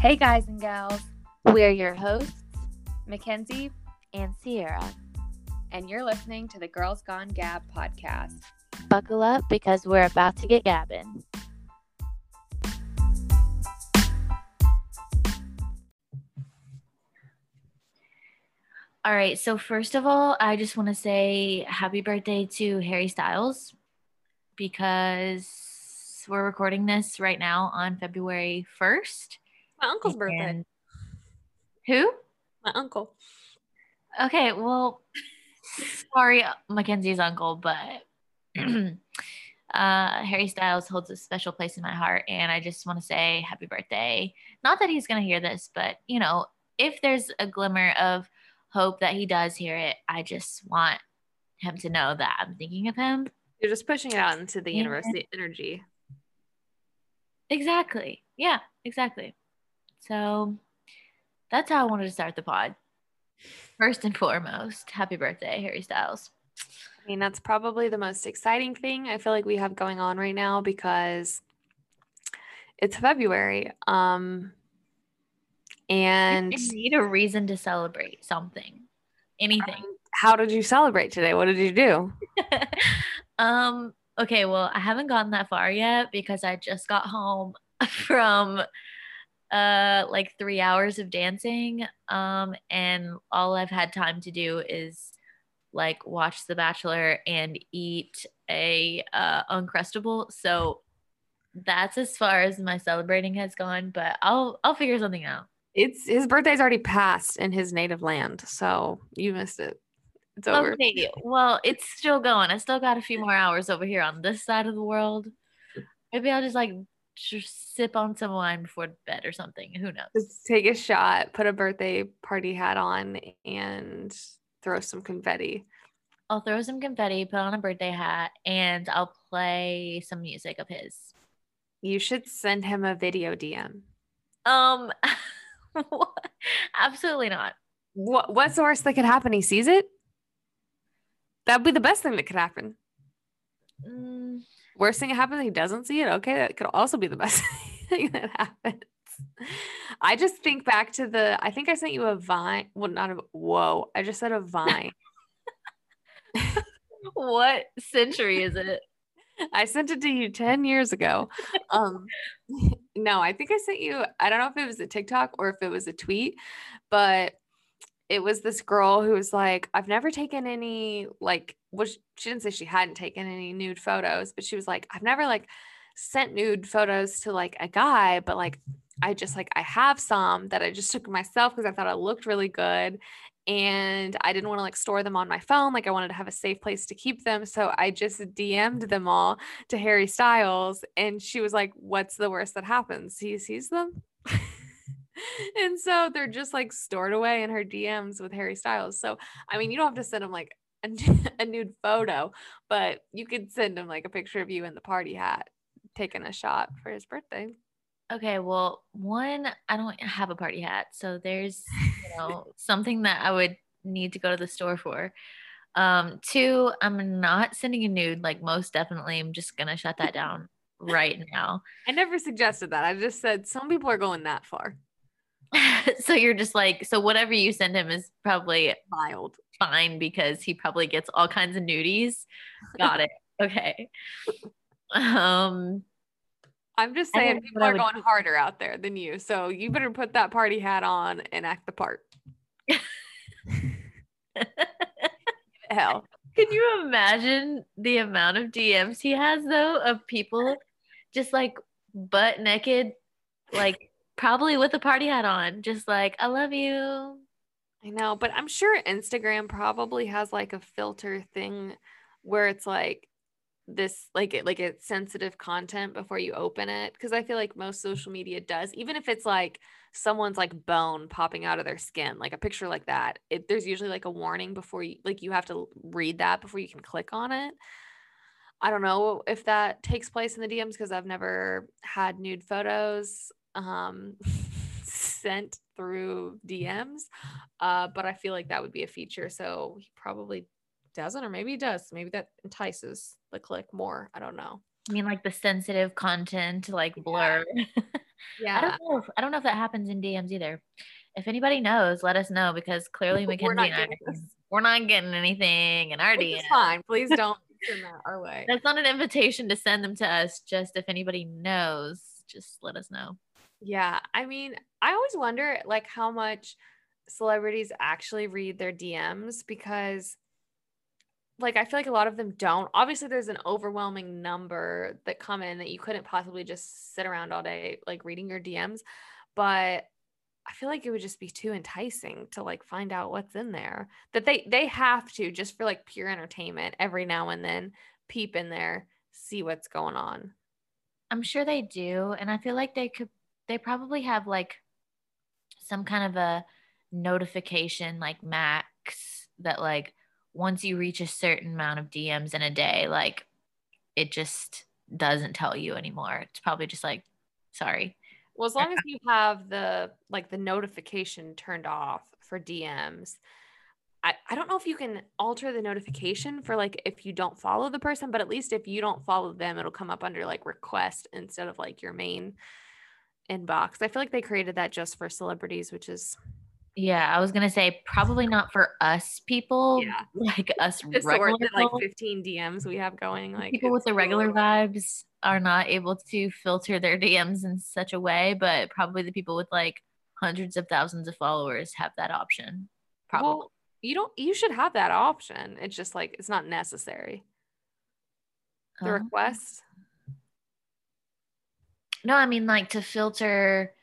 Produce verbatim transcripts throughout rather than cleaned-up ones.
Hey guys and gals, we're your hosts, Mackenzie and Sierra, and you're listening to the Girls Gone Gab podcast. Buckle up because we're about to get gabbing. All right, so first of all, I just want to say happy birthday to Harry Styles because we're recording this right now on February first. My uncle's birthday. Who? My uncle. Okay, well, sorry, Mackenzie's uncle, but uh, Harry Styles holds a special place in my heart, and I just want to say happy birthday. Not that he's going to hear this, but, you know, if there's a glimmer of hope that he does hear it, I just want him to know that I'm thinking of him. You're just pushing it out into the yeah. universe, the energy. Exactly. Yeah, exactly. So that's how I wanted to start the pod. First and foremost, happy birthday, Harry Styles. I mean, that's probably the most exciting thing I feel like we have going on right now because it's February. Um, and you need a reason to celebrate something, anything. Um, how did you celebrate today? What did you do? um. Okay, well, I haven't gotten that far yet because I just got home from uh like three hours of dancing um and all I've had time to do is like watch The Bachelor and eat a uh Uncrustable, so that's as far as my celebrating has gone, but I'll I'll figure something out. It's his birthday's already passed in his native land, so you missed it. It's over. Okay, well, it's still going. I still got a few more hours over here on this side of the world. Maybe I'll just like just sip on some wine before bed or something. Who knows? Just take a shot, put a birthday party hat on, and throw some confetti. I'll throw some confetti, put on a birthday hat, and I'll play some music of his. You should send him a video D M. Um, absolutely not. What, what's the worst that could happen? He sees it? That'd be the best thing that could happen. Mm. Worst thing that happens, he doesn't see it. Okay, that could also be the best thing that happens. I just think back to the, I think I sent you a Vine. Well, not a, whoa, I just said a Vine. What century is it? I sent it to you ten years ago. Um, no, I think I sent you, I don't know if it was a TikTok or if it was a tweet, but it was this girl who was like, I've never taken any, like, well, she didn't say she hadn't taken any nude photos, but she was like, I've never, like, sent nude photos to, like, a guy, but, like, I just, like, I have some that I just took myself because I thought it looked really good, and I didn't want to, like, store them on my phone. Like, I wanted to have a safe place to keep them, so I just D M'd them all to Harry Styles, and she was like, what's the worst that happens? He sees them? And so they're just like stored away in her D Ms with Harry Styles. So, I mean, you don't have to send him like a, a nude photo, but you could send him like a picture of you in the party hat taking a shot for his birthday. Okay. Well, one, I don't have a party hat. So there's, you know, something that I would need to go to the store for. Um, two, I'm not sending a nude. Like most definitely, I'm just going to shut that down right now. I never suggested that. I just said some people are going that far. So you're just like, so whatever you send him is probably mild fine because he probably gets all kinds of nudies. Got it. Okay. Um, I'm just saying people are would... going harder out there than you. So you better put that party hat on and act the part. Hell. Can you imagine the amount of D Ms he has though of people just like butt naked, like probably with a party hat on, just like, I love you. I know, but I'm sure Instagram probably has like a filter thing where it's like this, like it, like it's sensitive content before you open it. Cause I feel like most social media does, even if it's like someone's like bone popping out of their skin, like a picture like that, it, there's usually like a warning before you, like you have to read that before you can click on it. I don't know if that takes place in the D Ms cause I've never had nude photos um sent through D Ms uh but I feel like that would be a feature, so he probably doesn't, or maybe he does. Maybe that entices the click more. I don't know. I mean, like the sensitive content, like blur. Yeah. Yeah. I don't know. If, I don't know if that happens in D Ms either. If anybody knows, let us know, because clearly Mackenzie and I, we're not getting anything in our D Ms. It's fine. Please don't send that our way. That's not an invitation to send them to us. Just if anybody knows, just let us know. Yeah. I mean, I always wonder like how much celebrities actually read their D Ms, because like, I feel like a lot of them don't. Obviously there's an overwhelming number that come in that you couldn't possibly just sit around all day, like reading your D Ms, but I feel like it would just be too enticing to like find out what's in there, that they, they have to, just for like pure entertainment, every now and then peep in there, see what's going on. I'm sure they do. And I feel like they could, they probably have like some kind of a notification like max that like once you reach a certain amount of D Ms in a day, like it just doesn't tell you anymore. It's probably just like, sorry. Well, as long as you have the like the notification turned off for D Ms, I, I don't know if you can alter the notification for like if you don't follow the person, but at least if you don't follow them, it'll come up under like request instead of like your main inbox. I feel like they created that just for celebrities, which is yeah, I was gonna say probably not for us people. Yeah, like us the regular sort of, like fifteen D Ms we have going. Like people with the regular vibes are not able to filter their D Ms in such a way, but probably the people with like hundreds of thousands of followers have that option. Probably well, you don't. You should have that option. It's just like it's not necessary. The um, requests. No, I mean like to filter.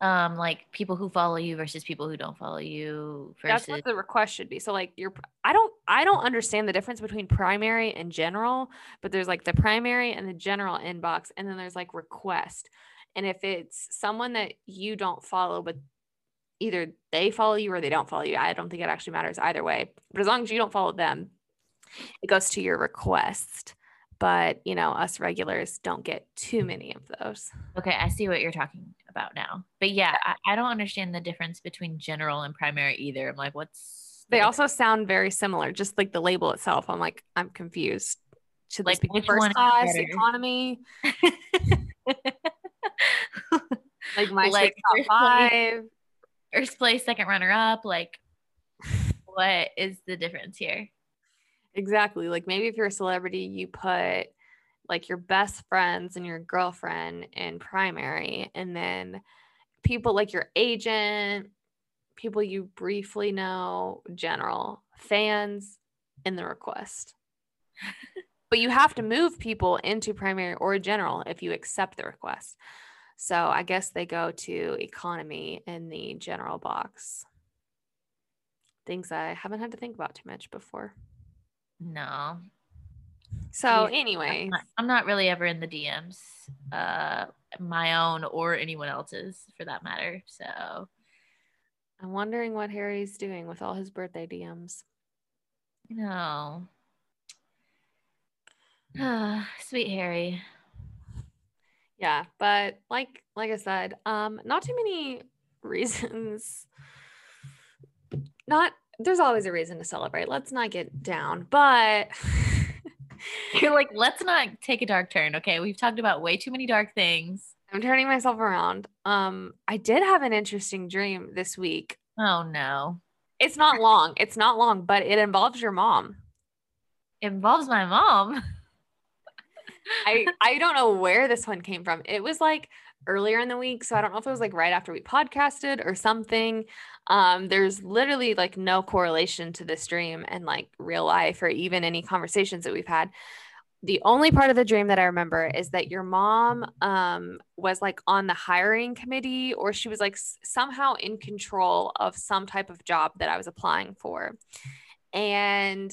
Um, like people who follow you versus people who don't follow you. Versus- That's what the request should be. So like you're, I don't, I don't understand the difference between primary and general, but there's like the primary and the general inbox. And then there's like request. And if it's someone that you don't follow, but either they follow you or they don't follow you, I don't think it actually matters either way, but as long as you don't follow them, it goes to your request. But you know, us regulars don't get too many of those. Okay. I see what you're talking about now, but yeah, I, I don't understand the difference between general and primary either. I'm like, what's they the also difference? Sound very similar, just like the label itself. I'm like, I'm confused. Should like be first class economy? Like my like top five, first place, second runner up. Like, what is the difference here? Exactly. Like maybe if you're a celebrity, you put like your best friends and your girlfriend in primary, and then people like your agent, people you briefly know, general, fans in the request. But you have to move people into primary or general if you accept the request. So I guess they go to economy in the general box. Things I haven't had to think about too much before. No. So anyway, I'm, I'm not really ever in the D Ms, uh, my own or anyone else's for that matter. So I'm wondering what Harry's doing with all his birthday D Ms. No. Oh, sweet Harry. Yeah. But like, like I said, um, not too many reasons, not, there's always a reason to celebrate. Let's not get down, but you're like, let's not take a dark turn. Okay. We've talked about way too many dark things. I'm turning myself around. Um, I did have an interesting dream this week. Oh no. It's not long. It's not long, but it involves your mom. It involves my mom. I, I don't know where this one came from. It was like earlier in the week. So I don't know if it was like right after we podcasted or something. Um, there's literally like no correlation to this dream and like real life or even any conversations that we've had. The only part of the dream that I remember is that your mom, um, was like on the hiring committee, or she was like s- somehow in control of some type of job that I was applying for. And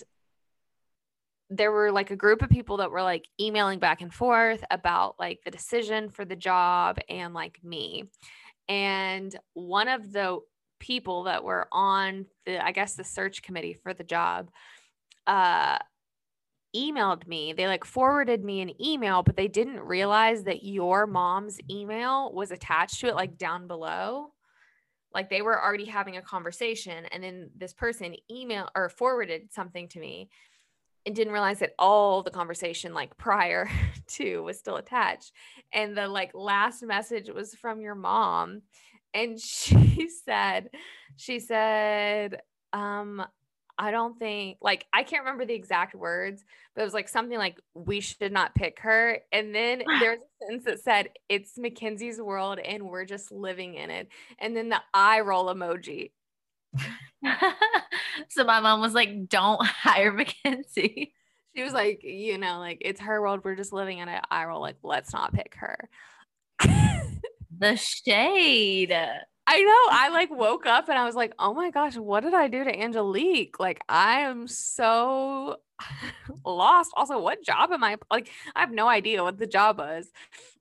there were like a group of people that were like emailing back and forth about like the decision for the job and like me. And one of the people that were on the, I guess the search committee for the job, uh, emailed me. They like forwarded me an email, but they didn't realize that your mom's email was attached to it, like down below. Like they were already having a conversation. And then this person emailed or forwarded something to me. and didn't realize that all the conversation like prior to was still attached. And the like last message was from your mom. And she said, she said, um, I don't think, like, I can't remember the exact words, but it was like something like, we should not pick her. And then there's a sentence that said, it's Mackenzie's world and we're just living in it. And then the eye roll emoji. So my mom was like, don't hire Mackenzie. She was like, you know, like, it's her world. We're just living in it. Eye roll, like, let's not pick her. The shade. I know. I like woke up and I was like, oh my gosh, what did I do to Angelique? Like, I am so lost. Also, what job am I, like, I have no idea what the job was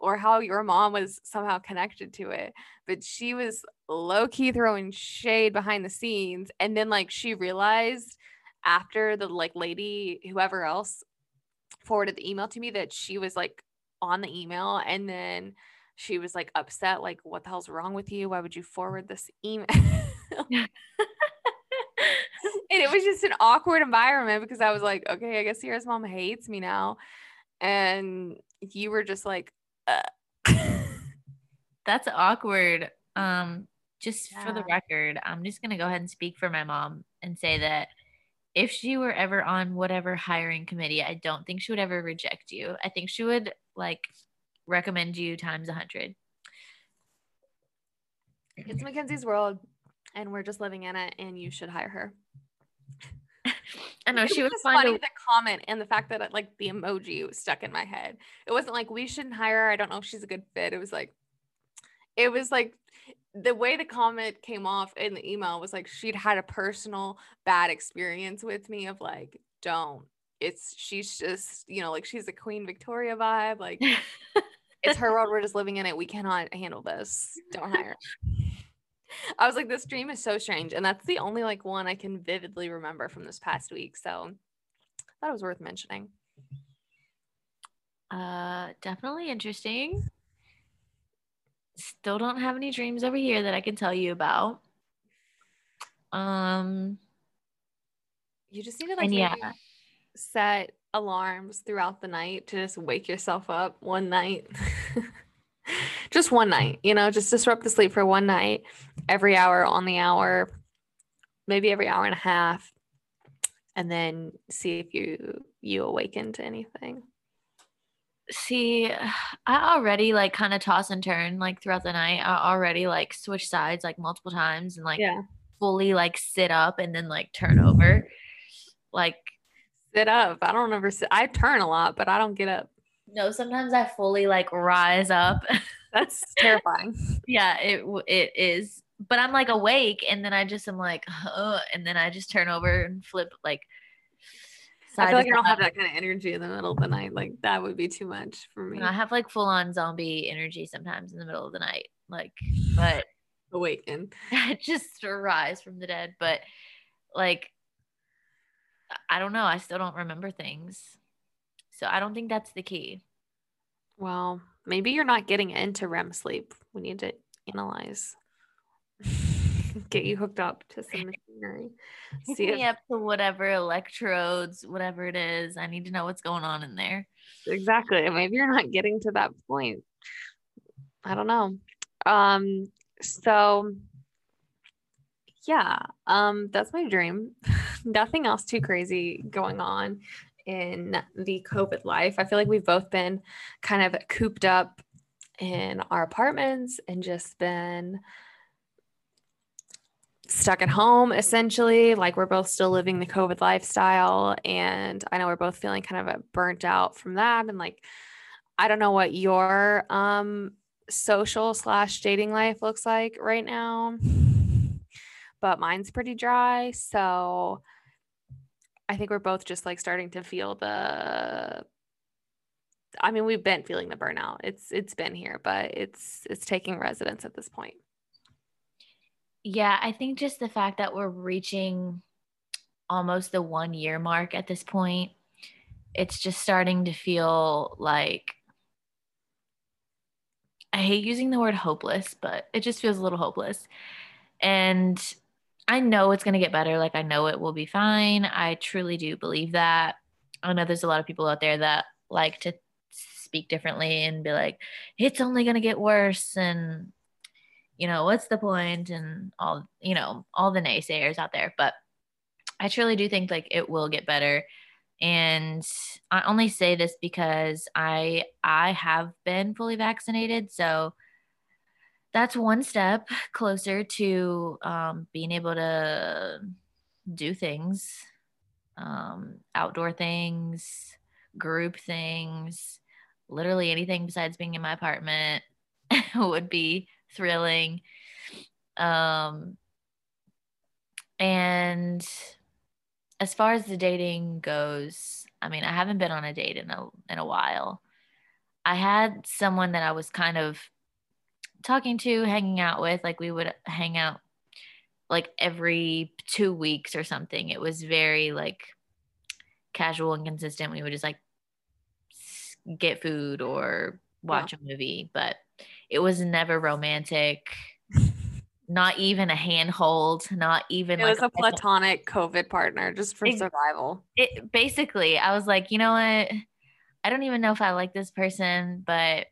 or how your mom was somehow connected to it, but she was low key throwing shade behind the scenes. And then like, she realized after the like lady, whoever else forwarded the email to me, that she was like on the email, and then she was like upset, like, what the hell's wrong with you? Why would you forward this email? And it was just an awkward environment because I was like, okay, I guess Sierra's mom hates me now. And you were just like, uh. That's awkward. Um, just yeah. For the record, I'm just going to go ahead and speak for my mom and say that if she were ever on whatever hiring committee, I don't think she would ever reject you. I think she would like recommend you times a hundred. It's Mackenzie's world and we're just living in it, and you should hire her. I know she was funny. A- the comment and the fact that like the emoji was stuck in my head. It wasn't like we shouldn't hire her, I don't know if she's a good fit. It was like, it was like the way the comment came off in the email was like, she'd had a personal bad experience with me of like, don't, it's, she's just, you know, like she's a Queen Victoria vibe. Like it's her world. We're just living in it. We cannot handle this. Don't hire. I was like, this dream is so strange. And that's the only like one I can vividly remember from this past week. So I thought it was worth mentioning. Uh, definitely interesting. Still don't have any dreams over here that I can tell you about. Um, You just need to like, yeah. Maybe- set alarms throughout the night to just wake yourself up one night. Just one night, you know, just disrupt the sleep for one night, every hour on the hour, maybe every hour and a half, and then see if you you awaken to anything. See, I already like kind of toss and turn like throughout the night. I already like switch sides like multiple times and like yeah. fully like sit up and then like turn over. Like sit up. I don't ever sit. I turn a lot, but I don't get up. No, sometimes I fully like rise up. That's terrifying. Yeah, it it is. But I'm like awake, and then I just am like, oh, and then I just turn over and flip like. I feel like I don't have that kind of energy in the middle of the night. Like that would be too much for me. And I have like full on zombie energy sometimes in the middle of the night. Like, but awaken. I just rise from the dead, but like. I don't know. I still don't remember things. So I don't think that's the key. Well, maybe you're not getting into R E M sleep. We need to analyze. Get you hooked up to some machinery. Hook me up to whatever electrodes, whatever it is. I need to know what's going on in there. Exactly. Maybe you're not getting to that point. I don't know. Um, so yeah, um, that's my dream. Nothing else too crazy going on in the COVID life. I feel like we've both been kind of cooped up in our apartments and just been stuck at home, essentially. Like we're both still living the COVID lifestyle. And I know we're both feeling kind of burnt out from that. And like, I don't know what your um, social slash dating life looks like right now, but mine's pretty dry. So I think we're both just like starting to feel the, I mean, we've been feeling the burnout. It's, it's been here, but it's, it's taking residence at this point. Yeah. I think just the fact that we're reaching almost the one year mark at this point, it's just starting to feel like, I hate using the word hopeless, but it just feels a little hopeless. And I know it's going to get better. Like, I know it will be fine. I truly do believe that. I know there's a lot of people out there that like to speak differently and be like, it's only going to get worse, and, you know, what's the point, and all, you know, all the naysayers out there. But I truly do think like it will get better. And I only say this because I, I have been fully vaccinated. So that's one step closer to um, being able to do things, um, outdoor things, group things, literally anything besides being in my apartment would be thrilling. Um, and as far as the dating goes, I mean, I haven't been on a date in a, in a while. I had someone that I was kind of talking to, hanging out with, like we would hang out like every two weeks or something. It was very like casual and consistent. We would just like get food or watch yeah. a movie, but it was never romantic. Not even a handhold, not even it like was a platonic a- COVID partner just for it, survival. It basically, I was like, you know what? I don't even know if I like this person, but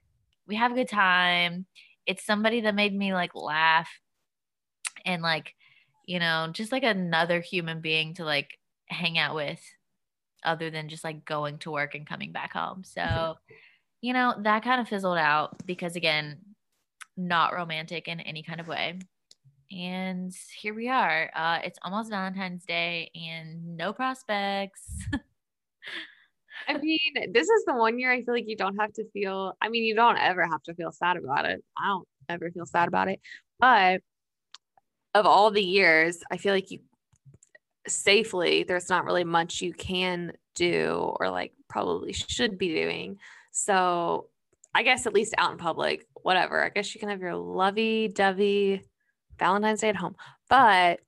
we have a good time. It's somebody that made me like laugh and like, you know, just like another human being to like hang out with other than just like going to work and coming back home. So, you know, that kind of fizzled out because again, not romantic in any kind of way. And here we are. Uh, it's almost Valentine's Day and no prospects. I mean, this is the one year I feel like you don't have to feel, I mean, you don't ever have to feel sad about it. I don't ever feel sad about it. But of all the years, I feel like you safely, there's not really much you can do or like probably should be doing. So I guess at least out in public, whatever. I guess you can have your lovey-dovey Valentine's Day at home, but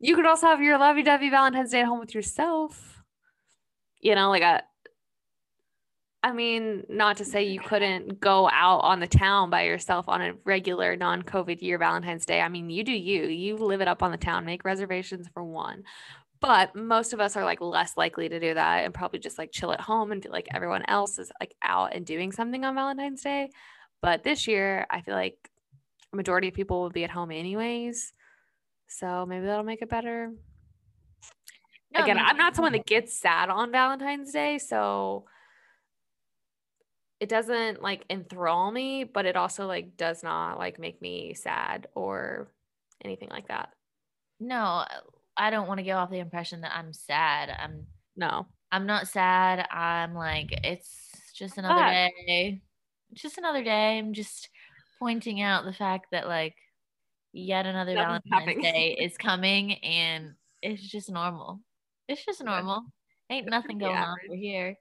you could also have your lovey-dovey Valentine's Day at home with yourself. You know, like I, I mean, not to say you couldn't go out on the town by yourself on a regular non-COVID year Valentine's Day. I mean, you do you, you live it up on the town, make reservations for one, but most of us are like less likely to do that and probably just like chill at home and feel like everyone else is like out and doing something on Valentine's Day. But this year I feel like majority of people will be at home anyways, so maybe that'll make it better. No, again, I'm not someone that gets sad on Valentine's Day, so it doesn't like enthrall me, but it also like does not like make me sad or anything like that. No, I don't want to give off the impression that I'm sad. I'm no, I'm not sad. I'm like, it's just another but- day, just another day. I'm just pointing out the fact that like yet another Valentine's happening. Day is coming, and it's just normal. It's just normal. Ain't nothing going yeah. on over here.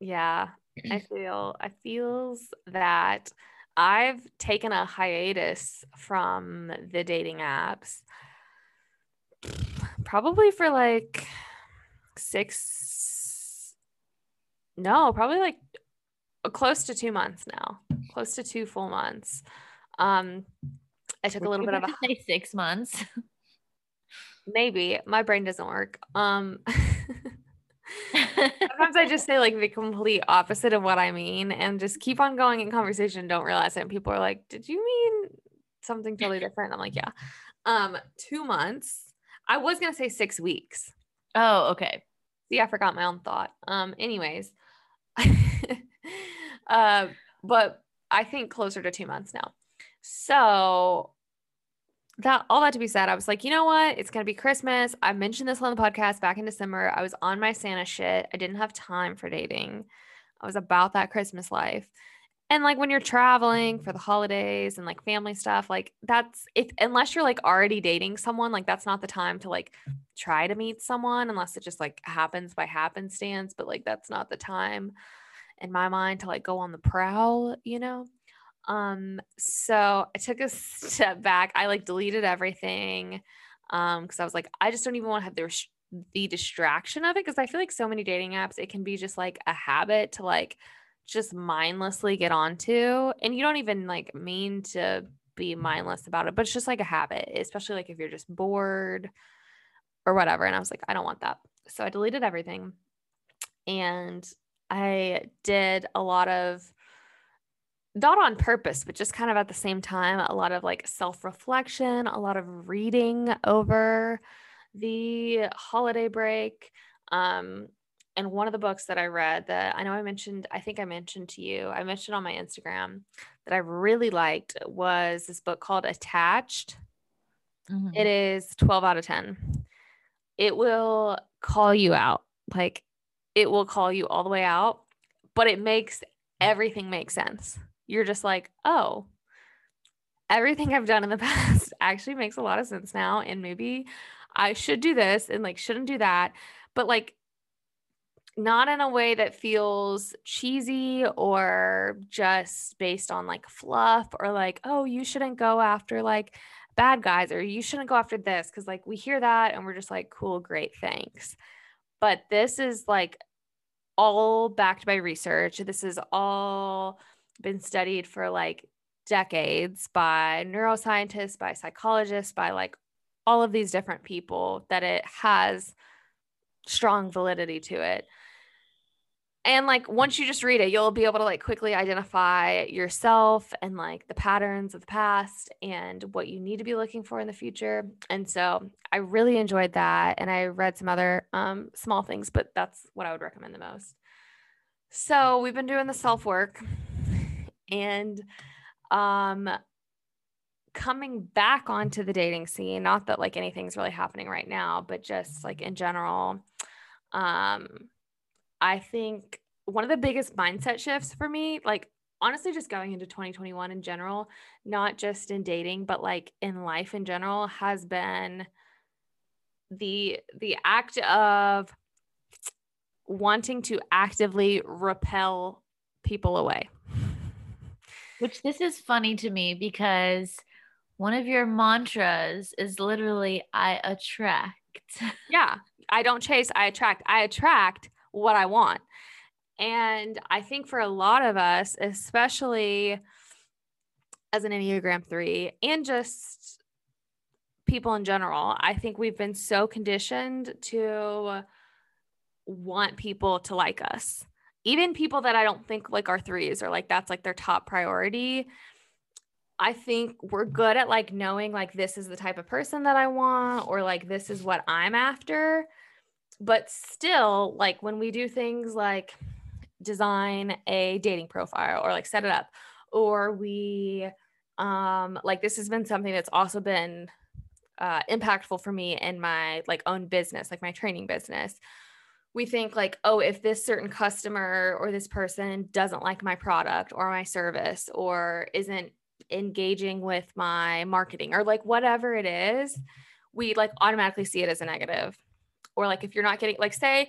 Yeah, I feel I feels that I've taken a hiatus from the dating apps probably for like six no probably like close to two months now. Close to two full months. Um, I took a little bit of a say six months. Maybe my brain doesn't work. Um, sometimes I just say like the complete opposite of what I mean and just keep on going in conversation. Don't realize it. And people are like, "Did you mean something totally different?" I'm like, "Yeah." Um, two months. I was gonna say six weeks. Oh, okay. See, I forgot my own thought. Um, anyways, uh, but. I think closer to two months now. So that all that to be said, I was like, you know what? It's going to be Christmas. I mentioned this on the podcast back in December. I was on my Santa shit. I didn't have time for dating. I was about that Christmas life. And like when you're traveling for the holidays and like family stuff, like that's if unless you're like already dating someone, like that's not the time to like try to meet someone unless it just like happens by happenstance, but like that's not the time in my mind to like go on the prowl, you know? Um, so I took a step back. I like deleted everything. Um, cause I was like, I just don't even want to have the, res- the distraction of it. Cause I feel like so many dating apps, it can be just like a habit to like just mindlessly get onto. And you don't even like mean to be mindless about it, but it's just like a habit, especially like if you're just bored or whatever. And I was like, I don't want that. So I deleted everything and I did a lot of, not on purpose, but just kind of at the same time, a lot of like self-reflection, a lot of reading over the holiday break. Um, and one of the books that I read that I know I mentioned, I think I mentioned to you, I mentioned on my Instagram that I really liked was this book called Attached. Mm-hmm. It is twelve out of ten. It will call you out. Like it will call you all the way out, but it makes everything make sense. You're just like, oh, everything I've done in the past actually makes a lot of sense now. And maybe I should do this and like, shouldn't do that. But like, not in a way that feels cheesy or just based on like fluff or like, oh, you shouldn't go after like bad guys or you shouldn't go after this. Cause like we hear that and we're just like, cool, great, thanks. But this is like all backed by research. This has all been studied for like decades by neuroscientists, by psychologists, by like all of these different people, that it has strong validity to it. And like, once you just read it, you'll be able to like quickly identify yourself and like the patterns of the past and what you need to be looking for in the future. And so I really enjoyed that. And I read some other um, small things, but that's what I would recommend the most. So we've been doing the self-work and um, coming back onto the dating scene, not that like anything's really happening right now, but just like in general, um, I think one of the biggest mindset shifts for me, like honestly, just going into twenty twenty-one in general, not just in dating, but like in life in general, has been the, the act of wanting to actively repel people away. Which this is funny to me because one of your mantras is literally, I attract. Yeah. I don't chase. I attract. I attract what I want. And I think for a lot of us, especially as an Enneagram three and just people in general, I think we've been so conditioned to want people to like us. Even people that I don't think like are threes or like, that's like their top priority. I think we're good at like knowing like, this is the type of person that I want, or like, this is what I'm after. But still, like when we do things like design a dating profile or like set it up, or we um, like, this has been something that's also been uh, impactful for me in my like own business, like my training business. We think like, oh, if this certain customer or this person doesn't like my product or my service or isn't engaging with my marketing or like whatever it is, we like automatically see it as a negative. Or like if you're not getting, like say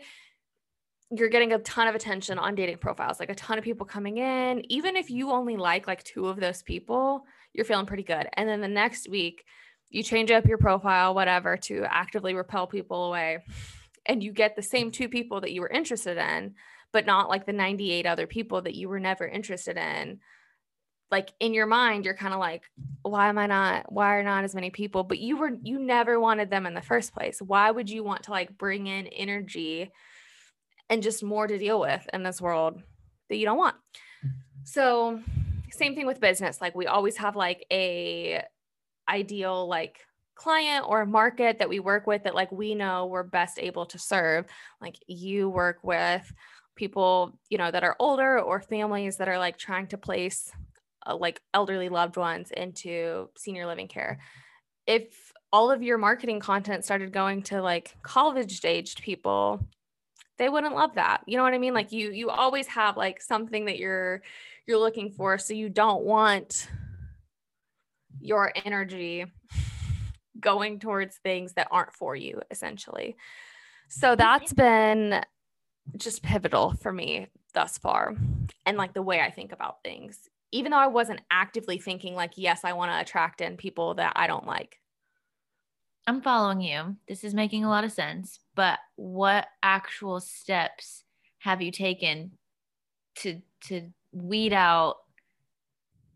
you're getting a ton of attention on dating profiles, like a ton of people coming in, even if you only like like two of those people, you're feeling pretty good. And then the next week you change up your profile, whatever, to actively repel people away. And you get the same two people that you were interested in, but not like the ninety-eight other people that you were never interested in. Like in your mind, you're kind of like, why am I not, why are not as many people, but you were, you never wanted them in the first place. Why would you want to like bring in energy and just more to deal with in this world that you don't want? So same thing with business. Like we always have like a ideal, like client or market that we work with that like, we know we're best able to serve. Like you work with people, you know, that are older or families that are like trying to place Uh, like elderly loved ones into senior living care. If all of your marketing content started going to like college aged people, they wouldn't love that. You know what I mean? Like you, you always have like something that you're, you're looking for. So you don't want your energy going towards things that aren't for you essentially. So that's been just pivotal for me thus far. And like the way I think about things, even though I wasn't actively thinking like, yes, I want to attract in people that I don't like. I'm following you. This is making a lot of sense, but what actual steps have you taken to, to weed out,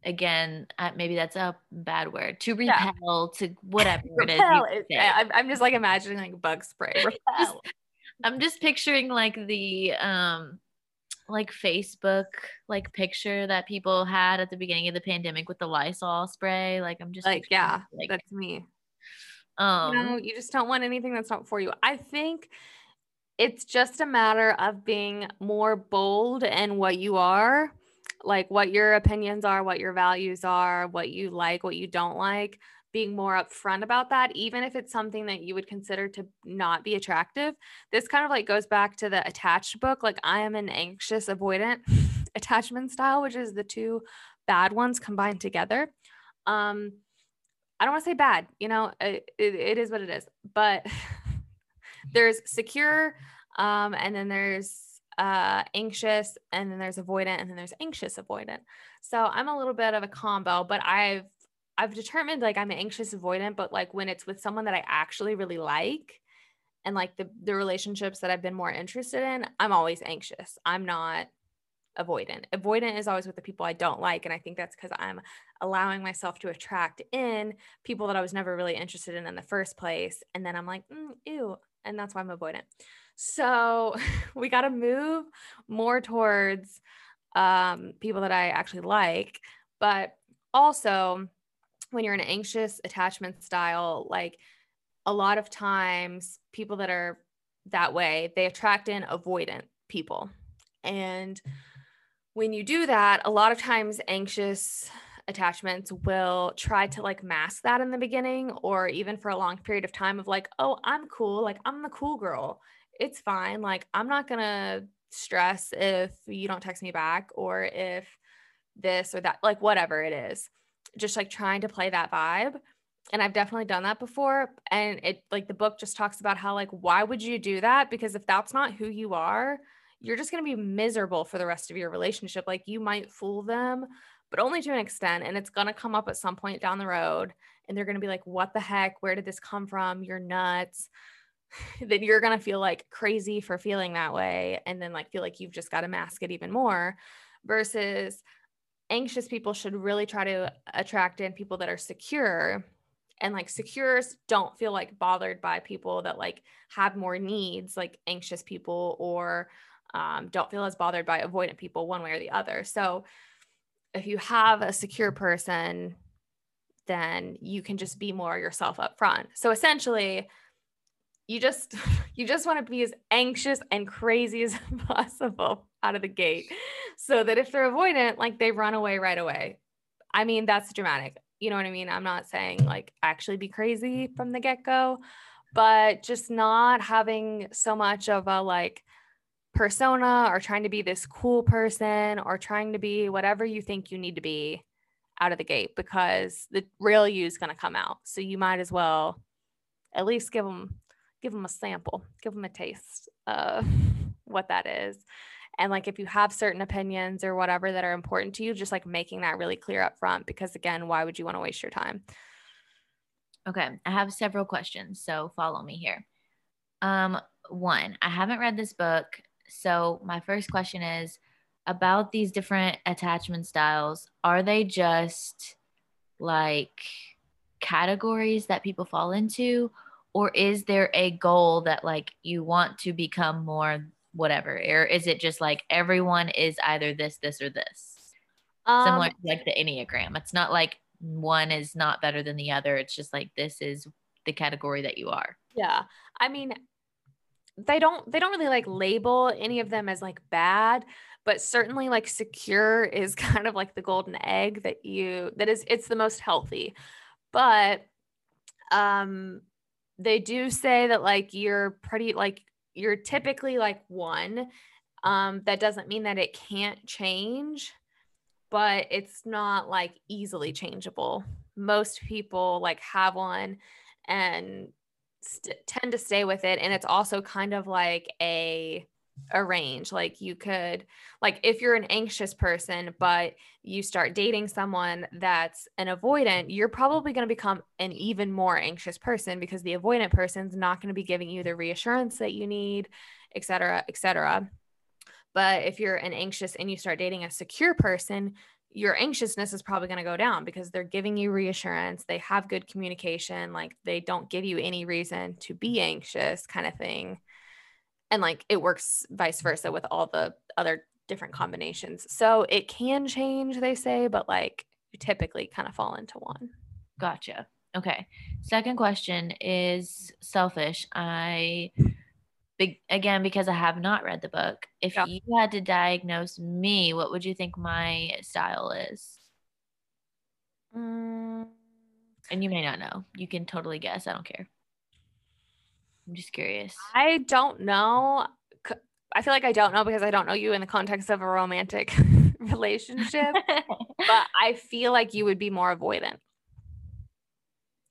again, uh, maybe that's a bad word, to repel, yeah. to whatever it is. Repel is, I'm, I'm just like imagining like bug spray. Repel. I'm just picturing like the um like Facebook like picture that people had at the beginning of the pandemic with the Lysol spray. Like I'm just like, yeah, like, that's me. Um, you know, you just don't want anything that's not for you. I think it's just a matter of being more bold in what you are, like what your opinions are, what your values are, what you like, what you don't like, being more upfront about that, even if it's something that you would consider to not be attractive. This kind of like goes back to the Attached book. Like I am an anxious avoidant attachment style, which is the two bad ones combined together. Um, I don't want to say bad, you know, it, it, it is what it is, but there's secure, um, and then there's uh, anxious, and then there's avoidant, and then there's anxious avoidant. So I'm a little bit of a combo, but I've, I've determined like I'm an anxious avoidant, but like when it's with someone that I actually really like, and like the, the relationships that I've been more interested in, I'm always anxious. I'm not avoidant. Avoidant is always with the people I don't like. And I think that's because I'm allowing myself to attract in people that I was never really interested in in the first place. And then I'm like, mm, ew. And that's why I'm avoidant. So we got to move more towards um, people that I actually like. But also when you're in an anxious attachment style, like a lot of times people that are that way, they attract in avoidant people. And when you do that, a lot of times anxious attachments will try to like mask that in the beginning, or even for a long period of time of like, oh, I'm cool. Like I'm the cool girl. It's fine. Like I'm not going to stress if you don't text me back, or if this or that, like whatever it is, just like trying to play that vibe. And I've definitely done that before. And it like the book just talks about how like, why would you do that? Because if that's not who you are, you're just going to be miserable for the rest of your relationship. Like you might fool them, but only to an extent. And it's going to come up at some point down the road, and they're going to be like, what the heck? Where did this come from? You're nuts. Then you're going to feel like crazy for feeling that way. And then like, feel like you've just got to mask it even more, versus anxious people should really try to attract in people that are secure, and like secures don't feel like bothered by people that like have more needs, like anxious people, or um, don't feel as bothered by avoidant people one way or the other. So if you have a secure person, then you can just be more yourself up front. So essentially you just, you just want to be as anxious and crazy as possible out of the gate, so that if they're avoidant, like they run away right away. I mean, that's dramatic. You know what I mean? I'm not saying like actually be crazy from the get-go, but just not having so much of a like persona, or trying to be this cool person, or trying to be whatever you think you need to be out of the gate, because the real you is going to come out. So you might as well at least give them, give them a sample, give them a taste of what that is. And like, if you have certain opinions or whatever that are important to you, just like making that really clear up front, because again, why would you want to waste your time? Okay. I have several questions, so follow me here. Um, one, I haven't read this book. So my first question is about these different attachment styles. Are they just like categories that people fall into, or is there a goal that like you want to become more whatever, or is it just like everyone is either this, this, or this? Um, Similar to like the Enneagram. It's not like one is not better than the other. It's just like, this is the category that you are. Yeah. I mean, they don't, they don't really like label any of them as like bad, but certainly like secure is kind of like the golden egg that you, that is, it's the most healthy, but, um, they do say that like, you're pretty, like, you're typically like one. Um, that doesn't mean that it can't change, but it's not like easily changeable. Most people like have one and st- tend to stay with it. And it's also kind of like a, a range. Like you could, like if you're an anxious person, but you start dating someone that's an avoidant, you're probably going to become an even more anxious person, because the avoidant person's not going to be giving you the reassurance that you need, et cetera, et cetera. But if you're an anxious and you start dating a secure person, your anxiousness is probably going to go down, because they're giving you reassurance. They have good communication. Like they don't give you any reason to be anxious, kind of thing. And like it works vice versa with all the other different combinations. So it can change, they say, but like you typically kind of fall into one. Gotcha. Okay. Second question is selfish. I, be, again, because I have not read the book, if yeah. you had to diagnose me, what would you think my style is? Mm. And you may not know. You can totally guess. I don't care. I'm just curious. I don't know. I feel like I don't know because I don't know you in the context of a romantic relationship, but I feel like you would be more avoidant.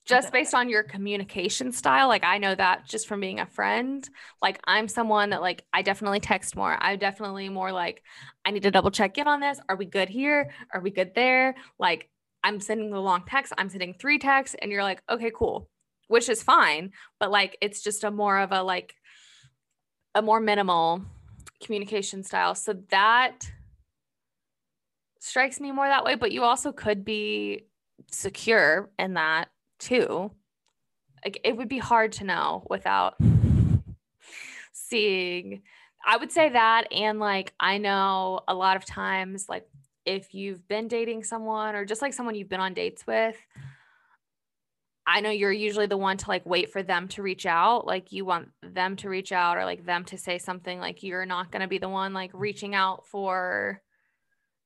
Just based on your communication style, like I know that just from being a friend, like I'm someone that like I definitely text more. I definitely more like I need to double check in on this. Are we good here? Are we good there? Like I'm sending the long text. I'm sending three texts and you're like, okay, cool, which is fine. But like, it's just a more of a like a more minimal communication style. So that strikes me more that way, but you also could be secure in that too. Like it would be hard to know without seeing. I would say that. And like, I know a lot of times, like if you've been dating someone or just like someone you've been on dates with, I know you're usually the one to like wait for them to reach out. Like you want them to reach out or like them to say something. Like you're not going to be the one like reaching out for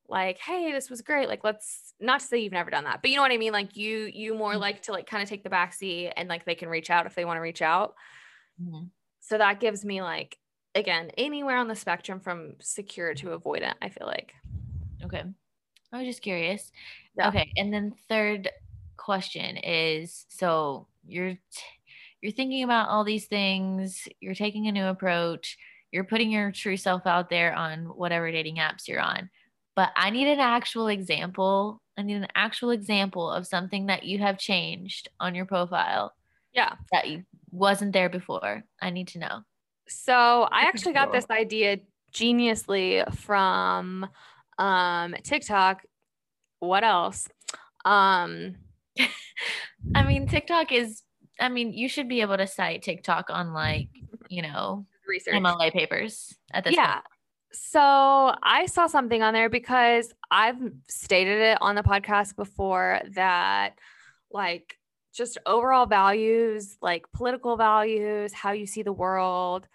like, hey, this was great. Like, let's not to say you've never done that, but you know what I mean? Like you, you more like to like kind of take the backseat and like they can reach out if they want to reach out. Mm-hmm. So that gives me like, again, anywhere on the spectrum from secure to avoidant, I feel like. Okay. I was just curious. Yeah. Okay. And then third question is, so you're, you're thinking about all these things, you're taking a new approach, you're putting your true self out there on whatever dating apps you're on. But I need an actual example. I need an actual example of something that you have changed on your profile. Yeah. That you wasn't there before. I need to know. So I actually got this idea geniusly from um, TikTok. What else? Um, I mean, TikTok is, I mean, you should be able to cite TikTok on like, you know, research M L A papers at this yeah. point. So I saw something on there because I've stated it on the podcast before that like just overall values, like political values, how you see the world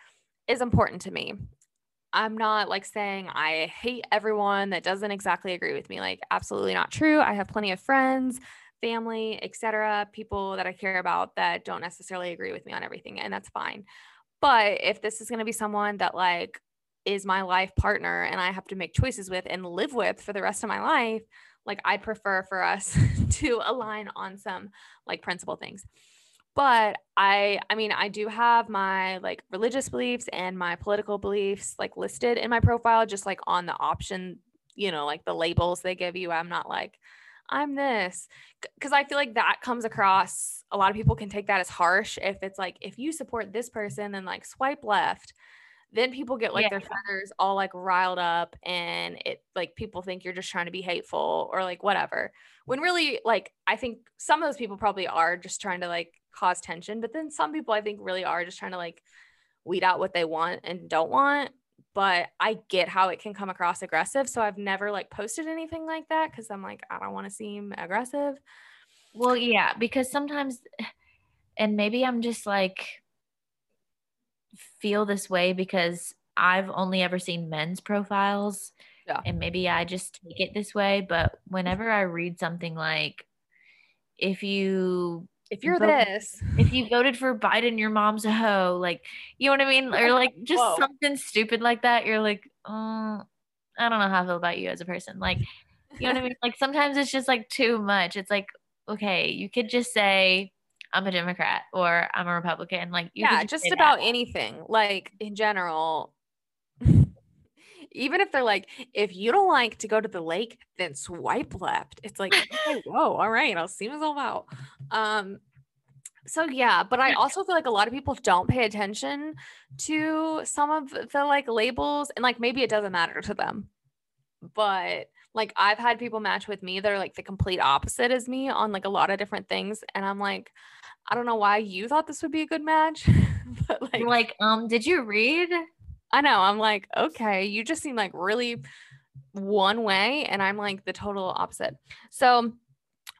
is important to me. I'm not like saying I hate everyone that doesn't exactly agree with me. Like absolutely not true. I have plenty of friends, family, et cetera, people that I care about that don't necessarily agree with me on everything. And that's fine. But if this is going to be someone that like is my life partner and I have to make choices with and live with for the rest of my life, like I'd prefer for us to align on some like principle things. But I, I mean, I do have my like religious beliefs and my political beliefs like listed in my profile, just like on the option, you know, like the labels they give you. I'm not like, I'm this, because I feel like that comes across. A lot of people can take that as harsh. If it's like, if you support this person, then like swipe left. Then people get like yeah. their feathers all like riled up and it like people think you're just trying to be hateful or like whatever. When really like, I think some of those people probably are just trying to like cause tension, but then some people I think really are just trying to like weed out what they want and don't want. But I get how it can come across aggressive. So I've never like posted anything like that because I'm like, I don't want to seem aggressive. Well, yeah, because sometimes, and maybe I'm just like, feel this way because I've only ever seen men's profiles yeah. and maybe I just take it this way. But whenever I read something like, if you, if you're voted, this, if you voted for Biden, your mom's a hoe, like, you know what I mean? Or like just Whoa. something stupid like that. You're like, oh, I don't know how I feel about you as a person. Like, you know what I mean? Like sometimes it's just like too much. It's like, okay, you could just say, I'm a Democrat or I'm a Republican. Like, you yeah, just, just about that. Anything like in general, even if they're like, if you don't like to go to the lake, then swipe left. It's like, oh, whoa, all right. I'll see myself out. Um, so yeah, but I also feel like a lot of people don't pay attention to some of the like labels and like, maybe it doesn't matter to them, but like I've had people match with me that are like the complete opposite as me on like a lot of different things. And I'm like, I don't know why you thought this would be a good match. But like, You're like, um, did you read? I know. I'm like, okay, you just seem like really one way. And I'm like the total opposite. So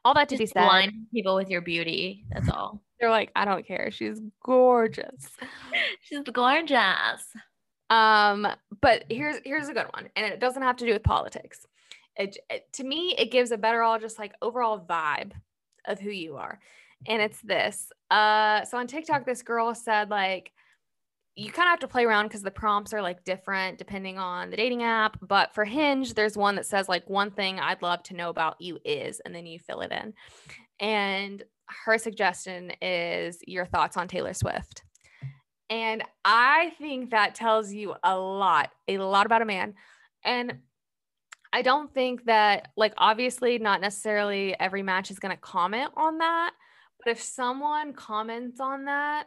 all that to just be said, blind people with your beauty. That's all. They're like, I don't care. She's gorgeous. She's gorgeous. Um, but here's, here's a good one. And it doesn't have to do with politics. It, it, to me, it gives a better all just like overall vibe of who you are. And it's this, uh, so on TikTok, this girl said like, you kind of have to play around because the prompts are like different depending on the dating app. But for Hinge, there's one that says like one thing I'd love to know about you is, and then you fill it in. And her suggestion is your thoughts on Taylor Swift. And I think that tells you a lot, a lot about a man. And I don't think that, like, obviously not necessarily every match is going to comment on that, but if someone comments on that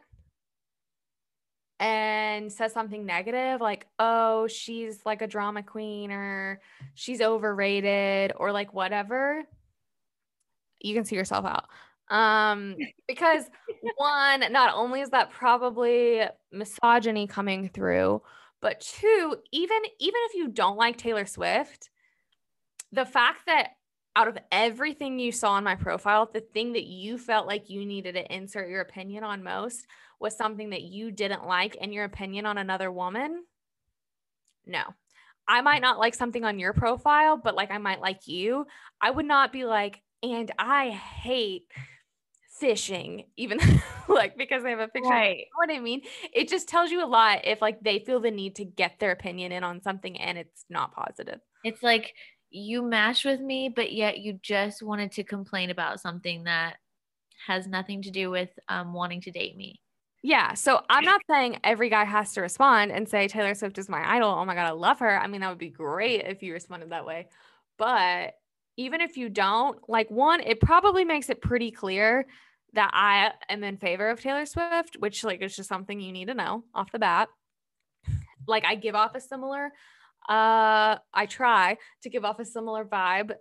and says something negative, like, oh, she's like a drama queen, or she's overrated, or like whatever, you can see yourself out. Um, because one, not only is that probably misogyny coming through, but two, even, even if you don't like Taylor Swift, the fact that out of everything you saw on my profile, the thing that you felt like you needed to insert your opinion on most was something that you didn't like, and your opinion on another woman. No, I might not like something on your profile, but like, I might like you. I would not be like, and I hate fishing, even like because they have a picture. Right. You know what I mean? It just tells you a lot if like they feel the need to get their opinion in on something and it's not positive. It's like you match with me, but yet you just wanted to complain about something that has nothing to do with um, wanting to date me. Yeah. So I'm not saying every guy has to respond and say Taylor Swift is my idol. Oh my God, I love her. I mean, that would be great if you responded that way. But even if you don't, like, one, it probably makes it pretty clear that I am in favor of Taylor Swift, which like is just something you need to know off the bat. Like I give off a similar, uh, I try to give off a similar vibe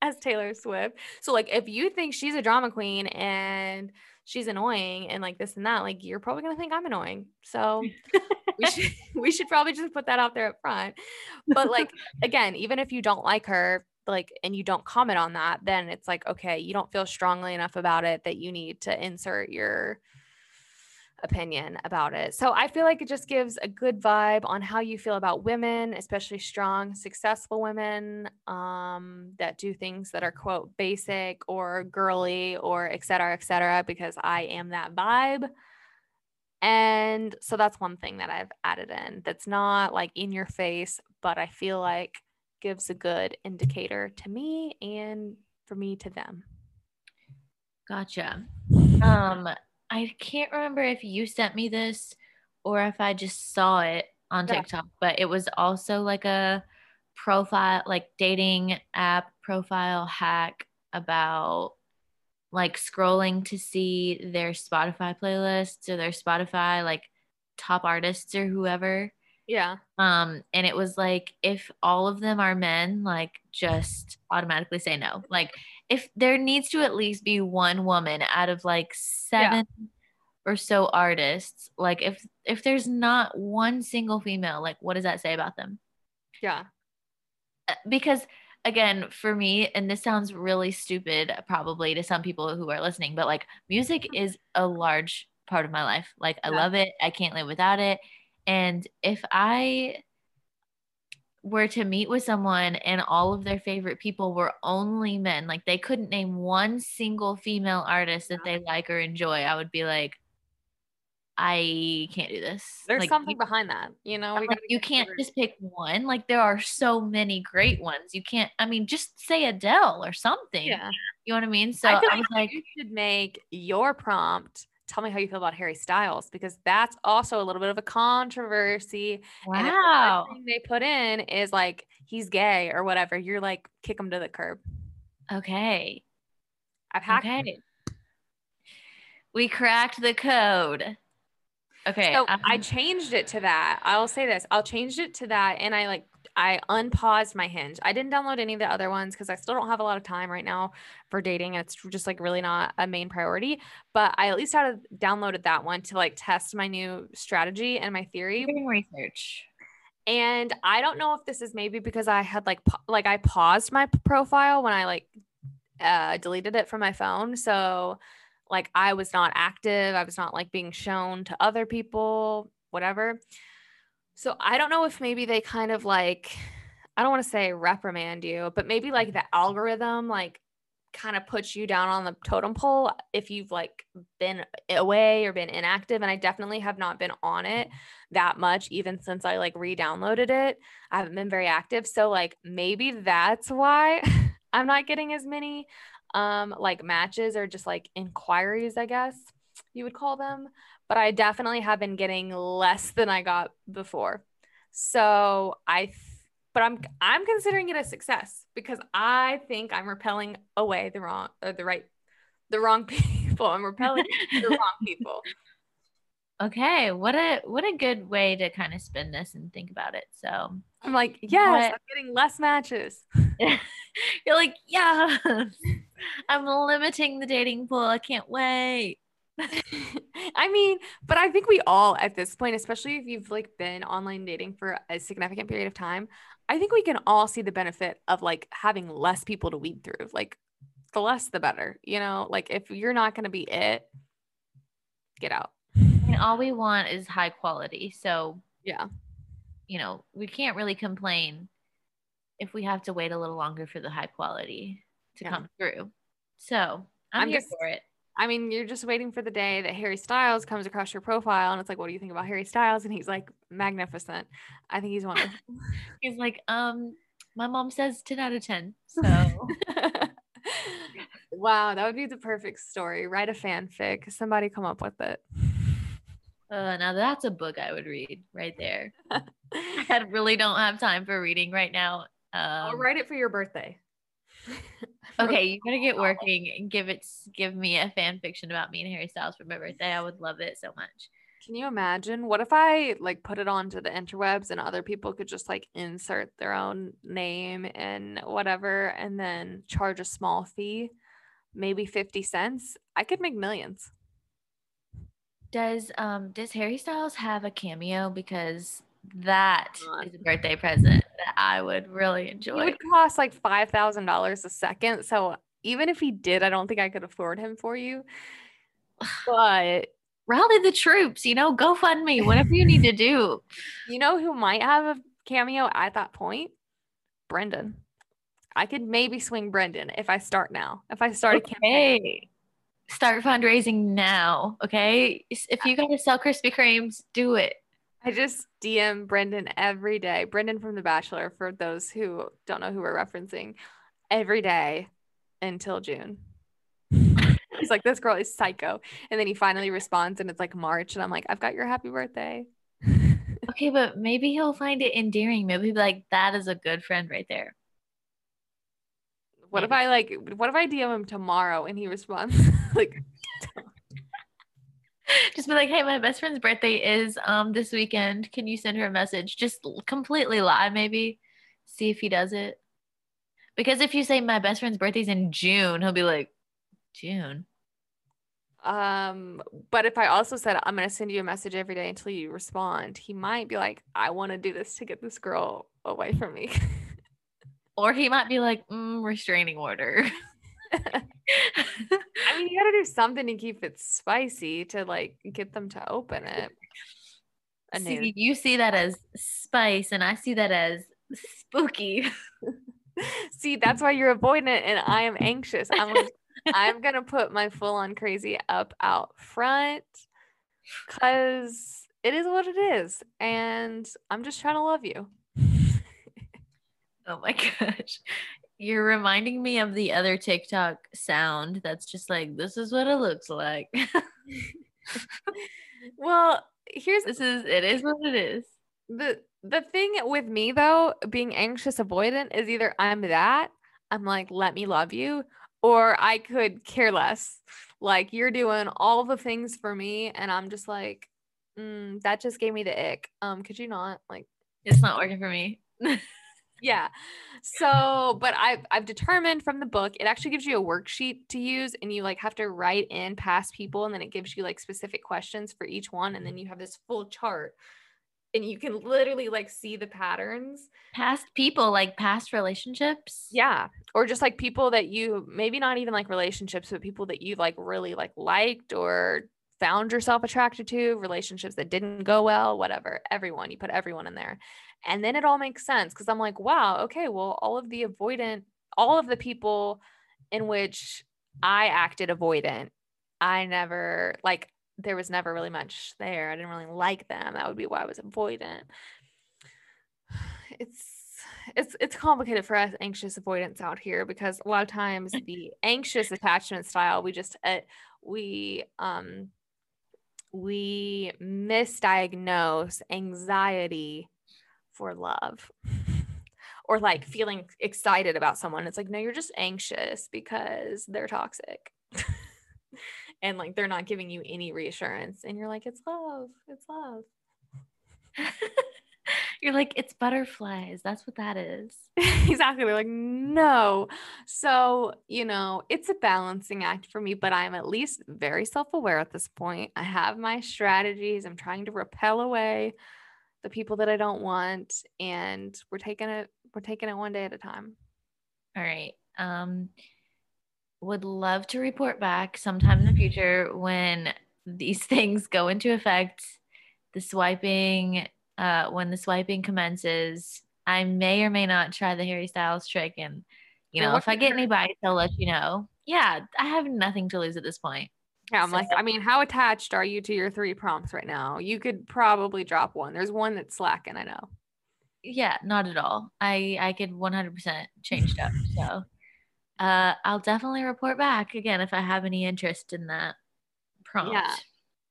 as Taylor Swift. So like if you think she's a drama queen and she's annoying and like this and that, like you're probably going to think I'm annoying. So we should, we should probably just put that out there up front. But like, again, even if you don't like her, like, and you don't comment on that, then it's like, okay, you don't feel strongly enough about it that you need to insert your opinion about it. So I feel like it just gives a good vibe on how you feel about women, especially strong, successful women, um, that do things that are quote basic or girly or et cetera, et cetera, because I am that vibe. And so that's one thing that I've added in that's not like in your face, but I feel like gives a good indicator to me and for me to them. Gotcha. Um, I can't remember if you sent me this or if I just saw it on yeah. TikTok, but it was also like a profile, like dating app profile hack about like scrolling to see their Spotify playlists or their Spotify, like top artists or whoever. Yeah. Um, and it was like, if all of them are men, like just automatically say no. Like if there needs to at least be one woman out of like seven yeah. or so artists, like if, if there's not one single female, like what does that say about them? Yeah. Because again, for me, and this sounds really stupid probably to some people who are listening, but like music is a large part of my life. Like I yeah. love it. I can't live without it. And if I were to meet with someone and all of their favorite people were only men, like they couldn't name one single female artist that they like or enjoy, I would be like, I can't do this. There's like, something you, behind that, you know? Like, you can't just pick one. Like there are so many great ones. You can't, I mean, just say Adele or something. Yeah. You know what I mean? So I, I was like, you should make your prompt, tell me how you feel about Harry Styles, because that's also a little bit of a controversy. Wow. And if the thing they put in is like, he's gay or whatever, you're like, kick him to the curb. Okay. I've hacked okay. it. We cracked the code. Okay. So um, I changed it to that. I'll say this. I'll change it to that. And I like I unpaused my Hinge. I didn't download any of the other ones because I still don't have a lot of time right now for dating. And it's just like really not a main priority, but I at least had downloaded that one to like test my new strategy and my theory. Doing research. And I don't know if this is maybe because I had like, pa- like I paused my profile when I like uh, deleted it from my phone. So like I was not active. I was not like being shown to other people, whatever. So I don't know if maybe they kind of like, I don't want to say reprimand you, but maybe like the algorithm, like kind of puts you down on the totem pole if you've like been away or been inactive. And I definitely have not been on it that much, even since I like re-downloaded it. I haven't been very active. So like, maybe that's why I'm not getting as many um, like matches or just like inquiries, I guess you would call them. But I definitely have been getting less than I got before. So I, th- but I'm, I'm considering it a success because I think I'm repelling away the wrong, or the right, the wrong people. I'm repelling the wrong people. Okay. What a, what a good way to kind of spin this and think about it. So I'm like, yes, what? I'm getting less matches. You're like, yeah, I'm limiting the dating pool. I can't wait. I mean, but I think we all at this point, especially if you've like been online dating for a significant period of time, I think we can all see the benefit of like having less people to weed through. Like the less, the better, you know, like if you're not going to be it, get out. And all we want is high quality. So yeah, you know, we can't really complain if we have to wait a little longer for the high quality to yeah. come through. So I'm, I'm here just- for it. I mean, you're just waiting for the day that Harry Styles comes across your profile and it's like, what do you think about Harry Styles? And he's like, magnificent. I think he's wonderful. He's like, um, my mom says ten out of ten. So wow, that would be the perfect story. Write a fanfic. Somebody come up with it. Uh, now that's a book I would read right there. I really don't have time for reading right now. Um, I'll write it for your birthday. Okay, you gotta get working and give it give me a fan fiction about me and Harry Styles for my birthday. I would love it so much. Can you imagine? What if I like put it onto the interwebs and other people could just like insert their own name and whatever and then charge a small fee, maybe fifty cents? I could make millions. Does um does Harry Styles have a cameo? Because that is a birthday present that I would really enjoy. It would cost like five thousand dollars a second. So even if he did, I don't think I could afford him for you. But rally the troops, you know, GoFundMe, whatever you need to do. You know who might have a cameo at that point? Brendan. I could maybe swing Brendan if I start now. If I start okay. a campaign. Start fundraising now, okay? If you got to sell Krispy Kremes, do it. I just D M Brendan every day. Brendan from The Bachelor, for those who don't know who we're referencing, every day until June. He's like, this girl is psycho. And then he finally responds and it's like March. And I'm like, I've got your happy birthday. Okay, but maybe he'll find it endearing. Maybe he'll be like, that is a good friend right there. What maybe. if I like, what if I D M him tomorrow and he responds like, just be like, hey, my best friend's birthday is um this weekend. Can you send her a message? Just completely lie, maybe. See if he does it. Because if you say my best friend's birthday's in June, he'll be like, June. Um, but if I also said I'm gonna send you a message every day until you respond, he might be like, I want to do this to get this girl away from me. Or he might be like, mm, restraining order. I mean, you gotta do something to keep it spicy to like get them to open it. See, you see that as spice and I see that as spooky. See, that's why you're avoiding it and I am anxious. I'm gonna, I'm gonna put my full-on crazy up out front because it is what it is and I'm just trying to love you. Oh my gosh. You're reminding me of the other TikTok sound that's just like, this is what it looks like. Well, here's this is it is what it is. The the thing with me though, being anxious avoidant is either I'm that, I'm like, let me love you, or I could care less. Like you're doing all the things for me, and I'm just like, mm, that just gave me the ick. Um, could you not? Like, it's not working for me. Yeah. So, but I've, I've determined from the book, it actually gives you a worksheet to use, and you like have to write in past people, and then it gives you like specific questions for each one. And then you have this full chart, and you can literally like see the patterns. Past people, like past relationships. Yeah. Or just like people that you, maybe not even like relationships, but people that you like really like liked or found yourself attracted to, relationships that didn't go well, whatever, everyone, you put everyone in there. And then it all makes sense. Cause I'm like, wow, okay, well, all of the avoidant, all of the people in which I acted avoidant, I never like, there was never really much there. I didn't really like them. That would be why I was avoidant. It's, it's, it's complicated for us anxious avoidants out here, because a lot of times the anxious attachment style, we just, uh, we, um, we misdiagnose anxiety for love, or like feeling excited about someone. It's like, no, you're just anxious because they're toxic and like, they're not giving you any reassurance. And you're like, it's love, it's love. You're like, it's butterflies. That's what that is. Exactly. We're like, no. So, you know, it's a balancing act for me, but I'm at least very self-aware at this point. I have my strategies. I'm trying to repel away the people that I don't want. And we're taking it, we're taking it one day at a time. All right. Um, would love to report back sometime in the future when these things go into effect, the swiping, Uh, when the swiping commences. I may or may not try the Harry Styles trick, and you know, if I get any bites, I'll let you know. Yeah, I have nothing to lose at this point. Yeah, I'm so. Like, I mean, how attached are you to your three prompts right now? You could probably drop one. There's one that's slacking, I know. Yeah, not at all. I I could one hundred percent change it up. So, uh, I'll definitely report back again if I have any interest in that prompt. Yeah.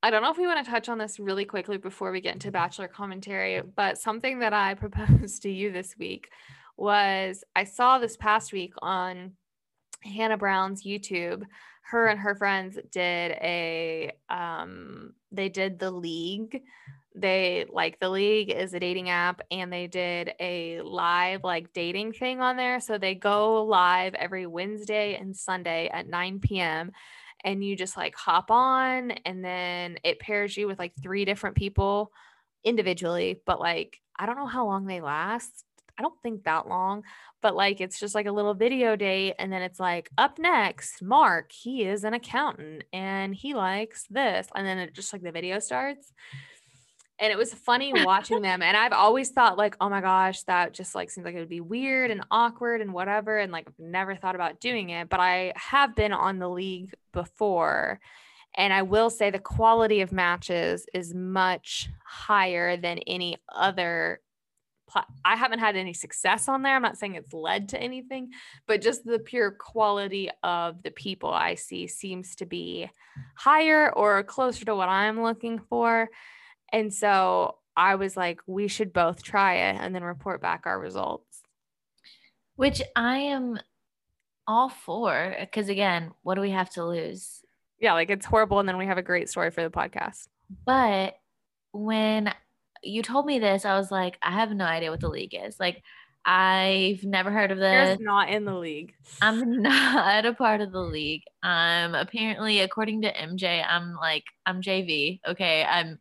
I don't know if we want to touch on this really quickly before we get into Bachelor commentary, but something that I proposed to you this week was, I saw this past week on Hannah Brown's YouTube, her and her friends did a, um, they did The League. They like The League is a dating app, and they did a live like dating thing on there. So they go live every Wednesday and Sunday at nine p.m. and you just like hop on, and then it pairs you with like three different people individually. But like, I don't know how long they last. I don't think that long, but like, it's just like a little video date. And then it's like, up next, Mark, he is an accountant and he likes this. And then it just like the video starts. And it was funny watching them. And I've always thought like, oh my gosh, that just like seems like it would be weird and awkward and whatever. And like, I've never thought about doing it, but I have been on The League before. And I will say the quality of matches is much higher than any other. Pla- I haven't had any success on there. I'm not saying it's led to anything, but just the pure quality of the people I see seems to be higher or closer to what I'm looking for. And so I was like, we should both try it and then report back our results. Which I am all for, because again, what do we have to lose? Yeah, like it's horrible, and then we have a great story for the podcast. But when you told me this, I was like, I have no idea what The League is. Like, I've never heard of this. You're not in The League. I'm not a part of The League. I'm apparently, according to M J, I'm like, I'm J V. Okay, I'm...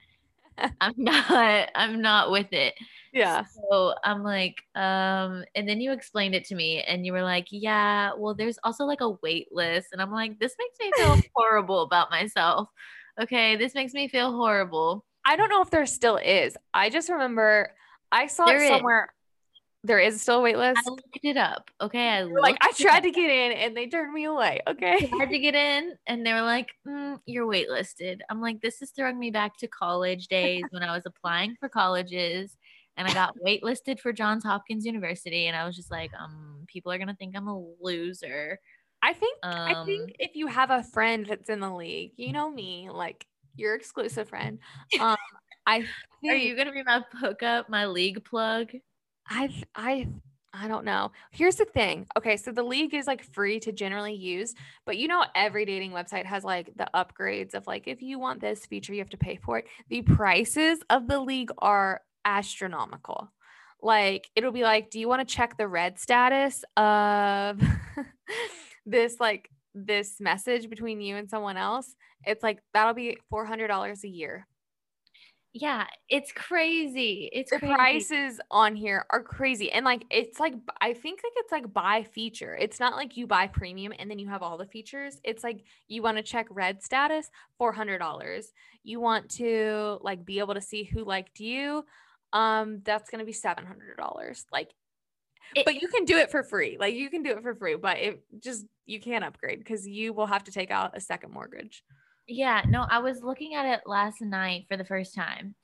I'm not, I'm not with it. Yeah. So I'm like, um, and then you explained it to me, and you were like, yeah, well, there's also like a wait list. And I'm like, this makes me feel horrible about myself. Okay. This makes me feel horrible. I don't know if there still is. I just remember I saw there it somewhere. Is. There is still a wait list. I looked it up. Okay. I like, I tried to get in and they turned me away. Okay. I had to get in and they were like, mm, you're waitlisted. I'm like, this is throwing me back to college days when I was applying for colleges and I got waitlisted for Johns Hopkins University. And I was just like, um, people are going to think I'm a loser. I think, um, I think if you have a friend that's in The League, you know me, like your exclusive friend. Um, I think, are you going to be my hookup, my League plug? I, I, I don't know. Here's the thing. Okay. So The League is like free to generally use, but you know, every dating website has like the upgrades of like, if you want this feature, you have to pay for it. The prices of The League are astronomical. like, it'll be like, do you want to check the read status of this, like this message between you and someone else? It's like, that'll be four hundred dollars a year. Yeah. It's crazy. It's the crazy. Prices on here are crazy. And like, it's like, I think like it's like by feature. It's not like you buy premium and then you have all the features. It's like, you want to check read status, four hundred dollars. You want to like be able to see who liked you. Um, that's going to be seven hundred dollars. Like, it, but you can do it for free. Like you can do it for free, but it just, you can't upgrade because you will have to take out a second mortgage. Yeah, no, I was looking at it last night for the first time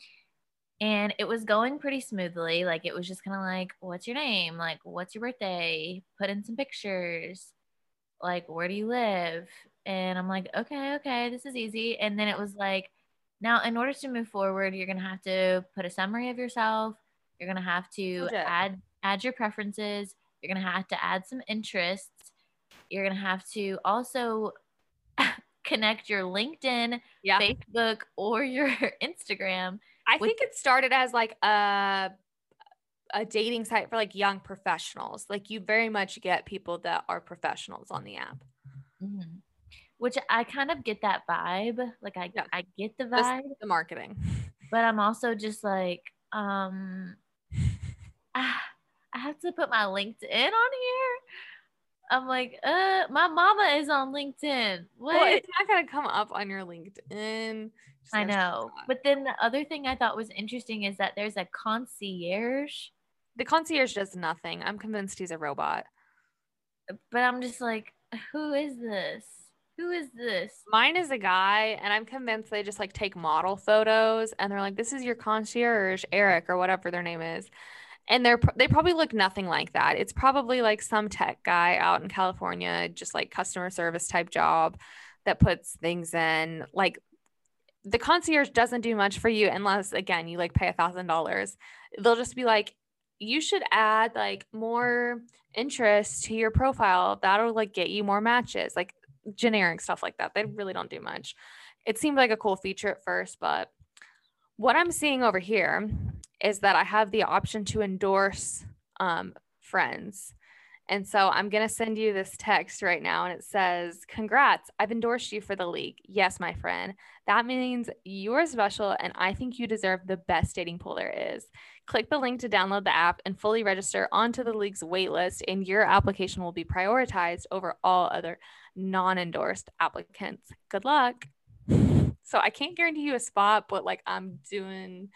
and it was going pretty smoothly. Like it was just kind of like, what's your name? Like, what's your birthday? Put in some pictures. Like, where do you live? And I'm like, okay, okay, this is easy. And then it was like, now in order to move forward, you're going to have to put a summary of yourself. You're going to have to okay. add add your preferences. You're going to have to add some interests. You're going to have to also connect your LinkedIn, yeah. Facebook, or your Instagram. I with- think it started as like a, a dating site for like young professionals. Like you very much get people that are professionals on the app. Mm-hmm. Which I kind of get that vibe. Like I, yeah. I get the vibe. Just the marketing. But I'm also just like, um, ah, I have to put my LinkedIn on here. I'm like, uh, my mama is on LinkedIn. What? Well, it's not going to come up on your LinkedIn. Just I know. But then the other thing I thought was interesting is that there's a concierge. The concierge does nothing. I'm convinced he's a robot. But I'm just like, who is this? Who is this? Mine is a guy, and I'm convinced they just like take model photos and they're like, this is your concierge, Eric, or whatever their name is. And they're, they probably look nothing like that. It's probably like some tech guy out in California, just like customer service type job that puts things in. Like the concierge doesn't do much for you unless, again, you like pay a thousand dollars. They'll just be like, you should add like more interest to your profile. That'll like get you more matches, like generic stuff like that. They really don't do much. It seemed like a cool feature at first, but what I'm seeing over here is that I have the option to endorse um, friends. And so I'm going to send you this text right now. And it says, congrats, I've endorsed you for the league. Yes, my friend. That means you're special and I think you deserve the best dating pool there is. Click the link to download the app and fully register onto the league's waitlist, and your application will be prioritized over all other non-endorsed applicants. Good luck. So I can't guarantee you a spot, but like I'm doing...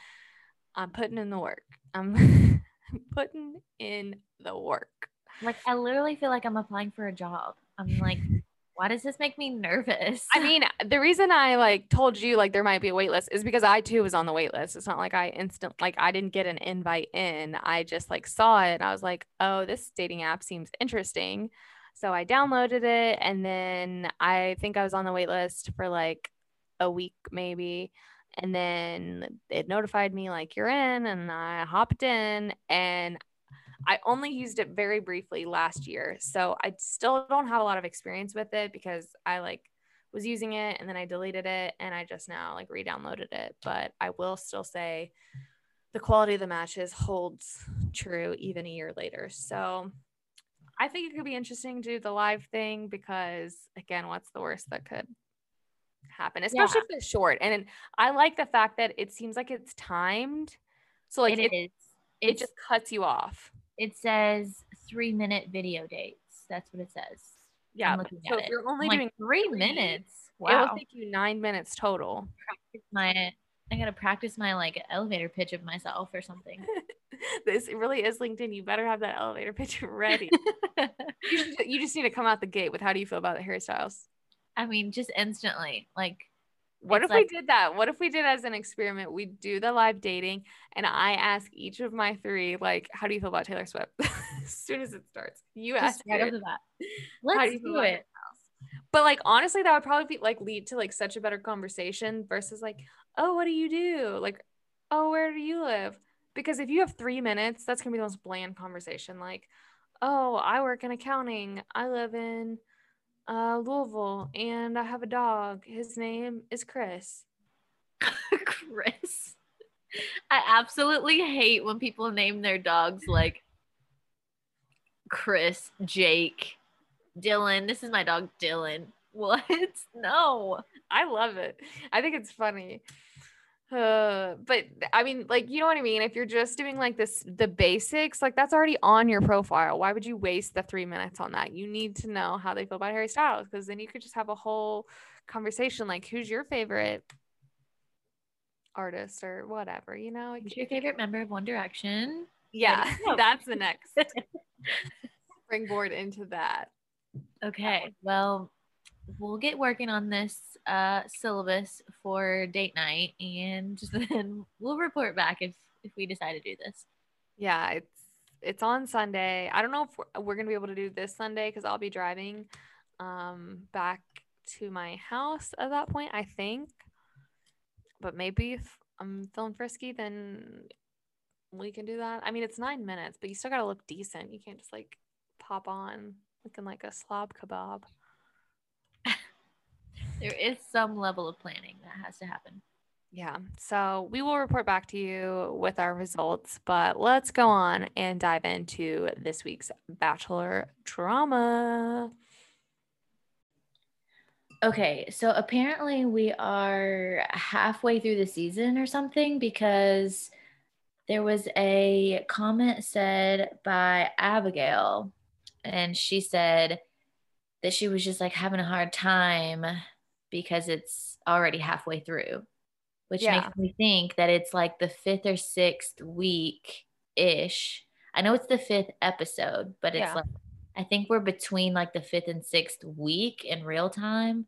I'm putting in the work. I'm putting in the work. Like, I literally feel like I'm applying for a job. I'm like, why does this make me nervous? I mean, the reason I like told you like there might be a wait list is because I too was on the wait list. It's not like I instant, like I didn't get an invite in. I just like saw it and I was like, oh, this dating app seems interesting. So I downloaded it. And then I think I was on the wait list for like a week, maybe. And then it notified me like you're in, and I hopped in, and I only used it very briefly last year. So I still don't have a lot of experience with it because I like was using it and then I deleted it and I just now like re-downloaded it. But I will still say the quality of the matches holds true even a year later. So I think it could be interesting to do the live thing because, again, what's the worst that could happen, especially yeah. if it's short. And I like the fact that it seems like it's timed, so like it, it, is. it it's, just cuts you off. It says three minute video dates. That's what it says. Yeah, I'm looking so at if it. You're only I'm doing like, three, three minutes. Wow, it'll take you nine minutes total. Practice my, I gotta practice my like elevator pitch of myself or something. This really is LinkedIn. You better have that elevator pitch ready. you, just, you just need to come out the gate with how do you feel about the Harry Styles. I mean, just instantly, like, what if like- we did that? What if we did as an experiment? We do the live dating and I ask each of my three, like, how do you feel about Taylor Swift? As soon as it starts, you just ask right after that. Let's do, do it. But like, honestly, that would probably be like lead to like such a better conversation versus like, oh, what do you do? Like, oh, where do you live? Because if you have three minutes, that's going to be the most bland conversation. Like, oh, I work in accounting. I live in Uh, Louisville, and I have a dog. His name is Chris. Chris. I absolutely hate when people name their dogs like Chris, Jake, Dylan. This is my dog, Dylan. What? No. I love it. I think it's funny. Uh, but I mean, like, you know what I mean? If you're just doing like this, the basics, like that's already on your profile. Why would you waste the three minutes on that? You need to know how they feel about Harry Styles, because then you could just have a whole conversation. Like, who's your favorite artist or whatever, you know? Who's your favorite member of One Direction? Yeah, that's the next springboard into that. Okay. Well, we'll get working on this uh, syllabus for date night, and then we'll report back if, if we decide to do this. Yeah, it's it's on Sunday. I don't know if we're, we're going to be able to do this Sunday because I'll be driving um, back to my house at that point, I think. But maybe if I'm feeling frisky, then we can do that. I mean, it's nine minutes, but you still got to look decent. You can't just, like, pop on looking like a slob kebab. There is some level of planning that has to happen. Yeah. So we will report back to you with our results, but let's go on and dive into this week's Bachelor drama. Okay. So apparently we are halfway through the season or something, because there was a comment said by Abigail, and she said that she was just like having a hard time because it's already halfway through, which yeah. makes me think that it's like the fifth or sixth week-ish. I know it's the fifth episode, but it's yeah. like, I think we're between like the fifth and sixth week in real time.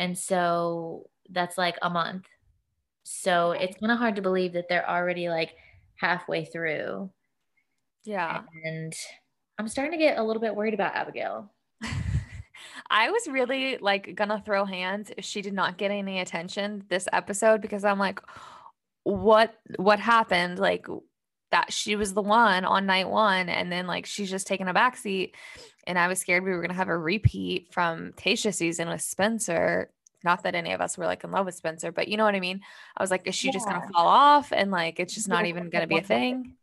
And so that's like a month. So it's kind of hard to believe that they're already like halfway through. Yeah. And I'm starting to get a little bit worried about Abigail. I was really like gonna throw hands if she did not get any attention this episode, because I'm like, what, what happened? Like that she was the one on night one, and then like, she's just taking a backseat. And I was scared we were going to have a repeat from Tayshia's season with Spencer. Not that any of us were like in love with Spencer, but you know what I mean? I was like, is she yeah. just going to fall off? And like, it's just not even going to be a thing.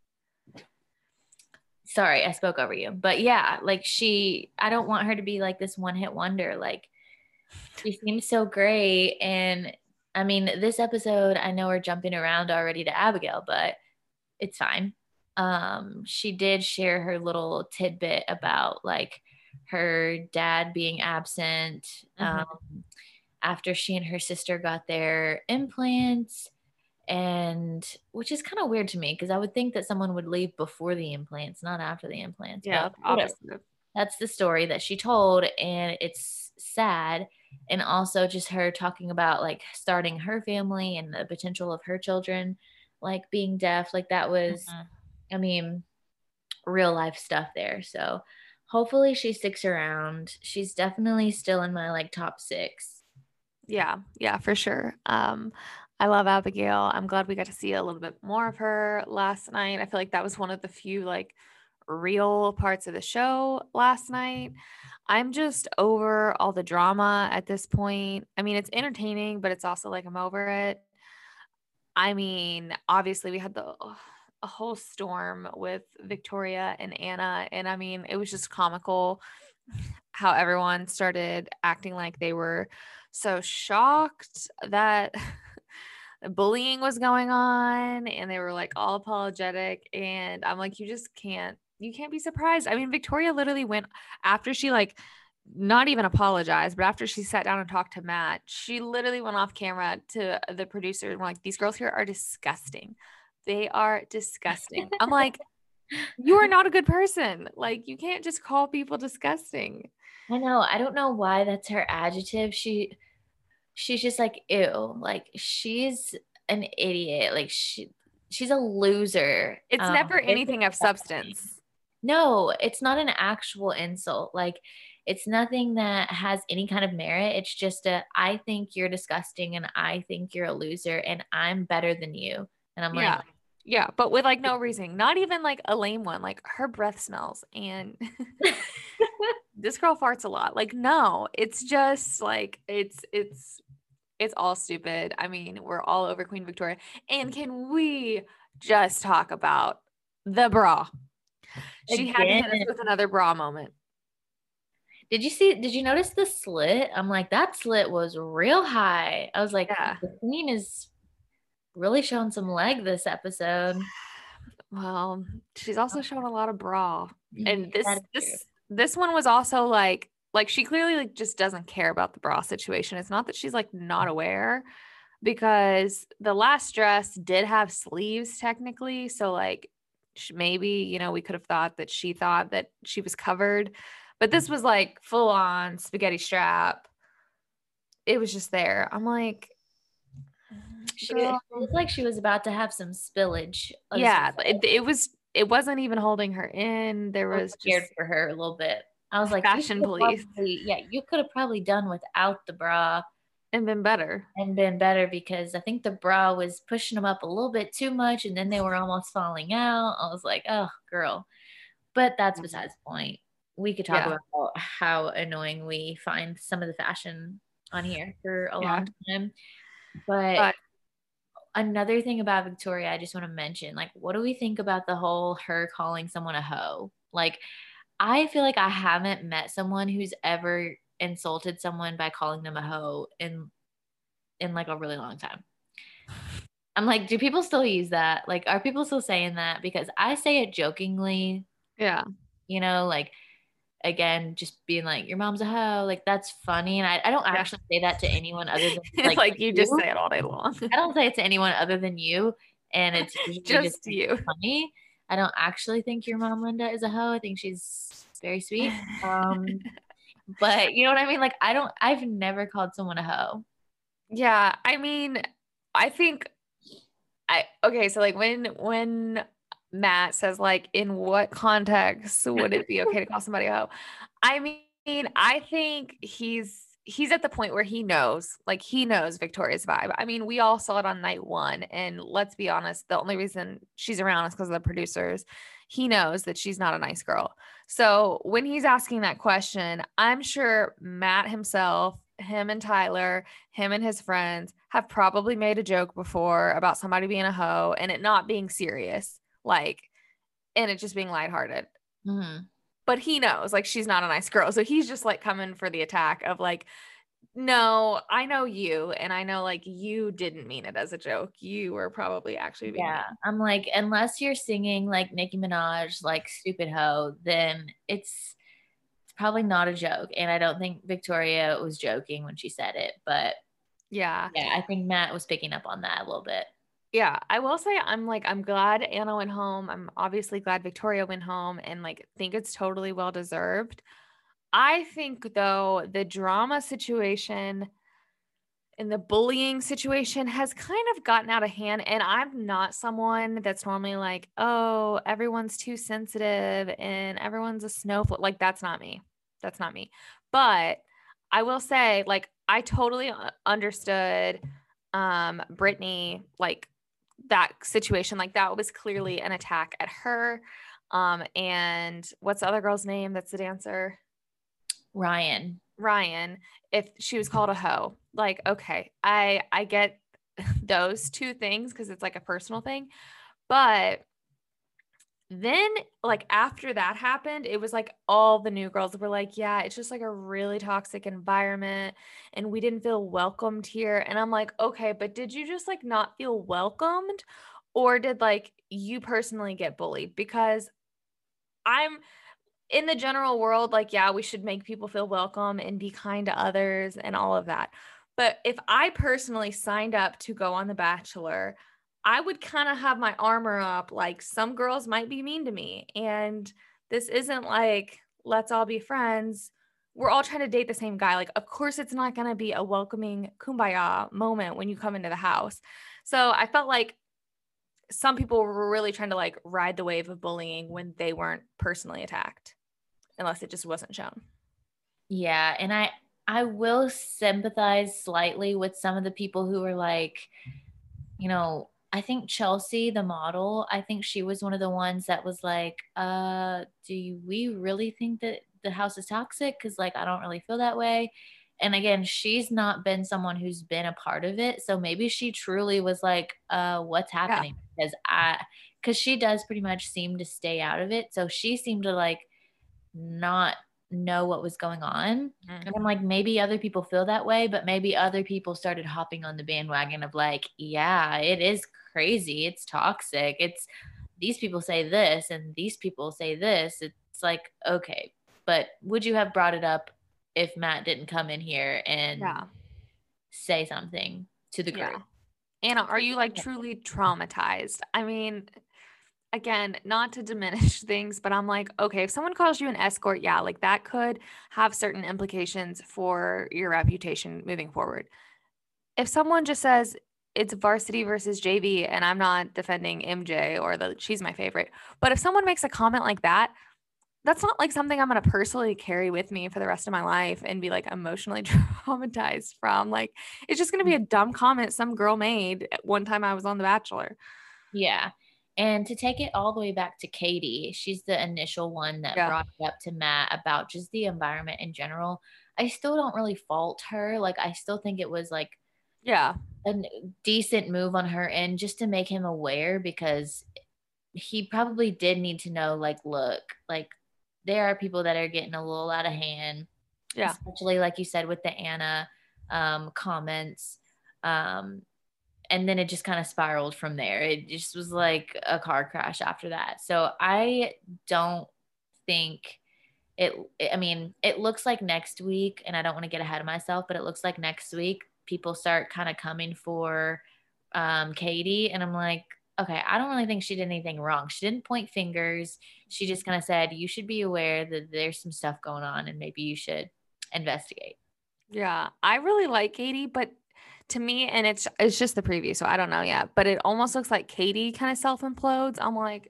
Sorry, I spoke over you. But yeah, like she, I don't want her to be like this one hit wonder. Like she seems so great. And I mean, this episode, I know we're jumping around already to Abigail, but it's fine. Um, she did share her little tidbit about like her dad being absent mm-hmm. um, after she and her sister got their implants. And which is kind of weird to me, because I would think that someone would leave before the implants, not after the implants. Yeah, obviously. That's the story that she told, and it's sad. And also just her talking about like starting her family and the potential of her children, like being deaf, like that was, mm-hmm. I mean, real life stuff there. So hopefully she sticks around. She's definitely still in my like top six. Yeah, yeah, for sure. Um, I love Abigail. I'm glad we got to see a little bit more of her last night. I feel like that was one of the few like real parts of the show last night. I'm just over all the drama at this point. I mean, it's entertaining, but it's also like I'm over it. I mean, obviously we had the a whole storm with Victoria and Anna, and I mean, it was just comical how everyone started acting like they were so shocked that bullying was going on, and they were like all apologetic, and I'm like, you just can't you can't be surprised. I mean, Victoria literally went after she like not even apologized, but after she sat down and talked to Matt, she literally went off camera to the producer and were like, these girls here are disgusting, they are disgusting. I'm like, you are not a good person. Like, you can't just call people disgusting. I know, I don't know why that's her adjective. she She's just like, ew, like she's an idiot. Like she, she's a loser. It's um, never anything of substance. No, it's not an actual insult. Like it's nothing that has any kind of merit. It's just a, I think you're disgusting, and I think you're a loser, and I'm better than you. And I'm yeah. like, yeah, but with like no reasoning, not even like a lame one, like her breath smells and this girl farts a lot. Like, no, it's just like, it's, it's, It's all stupid. I mean, we're all over Queen Victoria. And can we just talk about the bra? She Again. had to hit us with another bra moment. Did you see, did you notice the slit? I'm like, that slit was real high. I was like, yeah. The queen is really showing some leg this episode. Well, she's also showing a lot of bra. And this, this, this one was also like, like she clearly like just doesn't care about the bra situation. It's not that she's like not aware, because the last dress did have sleeves technically. So like maybe, you know, we could have thought that she thought that she was covered. But this was like full on spaghetti strap. It was just there. I'm like, she looked like she was about to have some spillage. Yeah, it, it was. It wasn't even holding her in. There was I scared just for her a little bit. I was like, fashion police. Probably, yeah, you could have probably done without the bra and been better. And been better because I think the bra was pushing them up a little bit too much, and then they were almost falling out. I was like, oh, girl. But that's besides the point. We could talk yeah. about how annoying we find some of the fashion on here for a yeah. long time. But, but another thing about Victoria, I just want to mention, like, what do we think about the whole her calling someone a hoe? Like, I feel like I haven't met someone who's ever insulted someone by calling them a hoe in, in like a really long time. I'm like, do people still use that? Like, are people still saying that? Because I say it jokingly. Yeah. You know, like, again, just being like, your mom's a hoe, like that's funny. And I, I don't yeah. actually say that to anyone other than like, it's like you, you just say it all day long. I don't say it to anyone other than you, and it's just, just you. Funny. I don't actually think your mom Linda is a hoe. I think she's very sweet. Um, but you know what I mean? Like I don't. I've never called someone a hoe. Yeah, I mean, I think I okay. So like when when. Matt says, like, in what context would it be okay to call somebody a hoe? I mean, I think he's he's at the point where he knows, like, he knows Victoria's vibe. I mean, we all saw it on night one, and let's be honest, the only reason she's around is because of the producers. He knows that she's not a nice girl. So when he's asking that question, I'm sure Matt himself, him and Tyler, him and his friends have probably made a joke before about somebody being a hoe and it not being serious. Like, and it just being lighthearted, mm-hmm. but he knows like she's not a nice girl. So he's just like coming for the attack of like, no, I know you. And I know like you didn't mean it as a joke. You were probably actually being yeah. It. I'm like, unless you're singing like Nicki Minaj, like stupid hoe, then it's, it's probably not a joke. And I don't think Victoria was joking when she said it, but yeah, yeah, I think Matt was picking up on that a little bit. Yeah, I will say I'm like, I'm glad Anna went home. I'm obviously glad Victoria went home and like think it's totally well deserved. I think though the drama situation and the bullying situation has kind of gotten out of hand, and I'm not someone that's normally like, oh, everyone's too sensitive and everyone's a snowflake. Like that's not me. That's not me. But I will say like I totally understood um Brittany, like that situation, like that was clearly an attack at her. Um, and what's the other girl's name? That's the dancer. Ryan. Ryan. If she was called a hoe, like, okay, I, I get those two things. Cause it's like a personal thing, but then like after that happened, it was like all the new girls were like, yeah, it's just like a really toxic environment and we didn't feel welcomed here. And I'm like, okay, but did you just like not feel welcomed, or did like you personally get bullied? Because I'm in the general world, like, yeah, we should make people feel welcome and be kind to others and all of that. But if I personally signed up to go on The Bachelor, I would kind of have my armor up. Like some girls might be mean to me, and this isn't like, let's all be friends. We're all trying to date the same guy. Like, of course it's not going to be a welcoming kumbaya moment when you come into the house. So I felt like some people were really trying to like ride the wave of bullying when they weren't personally attacked, unless it just wasn't shown. Yeah. And I, I will sympathize slightly with some of the people who were like, you know, I think Chelsea, the model, I think she was one of the ones that was like, uh, do we really think that the house is toxic? Cause like, I don't really feel that way. And again, she's not been someone who's been a part of it. So maybe she truly was like, uh, what's happening? Yeah. Because I, because she does pretty much seem to stay out of it. So she seemed to like not know what was going on. Mm-hmm. And I'm like, maybe other people feel that way, but maybe other people started hopping on the bandwagon of like, yeah, it is crazy. It's toxic. It's these people say this and these people say this. It's like, okay, but would you have brought it up if Matt didn't come in here and yeah. say something to the group? Yeah. Anna, are you like truly traumatized? I mean, again, not to diminish things, but I'm like, okay, if someone calls you an escort, yeah, like that could have certain implications for your reputation moving forward. If someone just says it's varsity versus J V, and I'm not defending M J or that she's my favorite, but if someone makes a comment like that, that's not like something I'm going to personally carry with me for the rest of my life and be like emotionally traumatized from. Like, it's just going to be a dumb comment some girl made at one time I was on The Bachelor. Yeah. And to take it all the way back to Katie, she's the initial one that yeah. brought it up to Matt about just the environment in general. I still don't really fault her. Like, I still think it was like, yeah, a decent move on her end just to make him aware, because he probably did need to know, like, look, like, there are people that are getting a little out of hand. Yeah. Especially like you said with the Anna um, comments. Um, and then it just kind of spiraled from there. It just was like a car crash after that. So I don't think it, I mean, it looks like next week, and I don't want to get ahead of myself, but it looks like next week people start kind of coming for um, Katie. And I'm like, okay, I don't really think she did anything wrong. She didn't point fingers. She just kind of said, you should be aware that there's some stuff going on and maybe you should investigate. Yeah. I really like Katie, but to me, and it's, it's just the preview, so I don't know yet, but it almost looks like Katie kind of self-implodes. I'm like,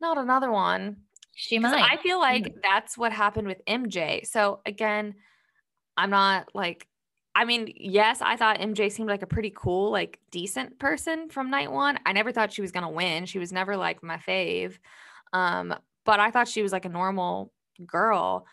not another one. She might. I feel like that's what happened with M J. So again, I'm not like, I mean, yes, I thought M J seemed like a pretty cool, like decent person from night one. I never thought she was going to win. She was never like my fave. Um, but I thought she was like a normal girl.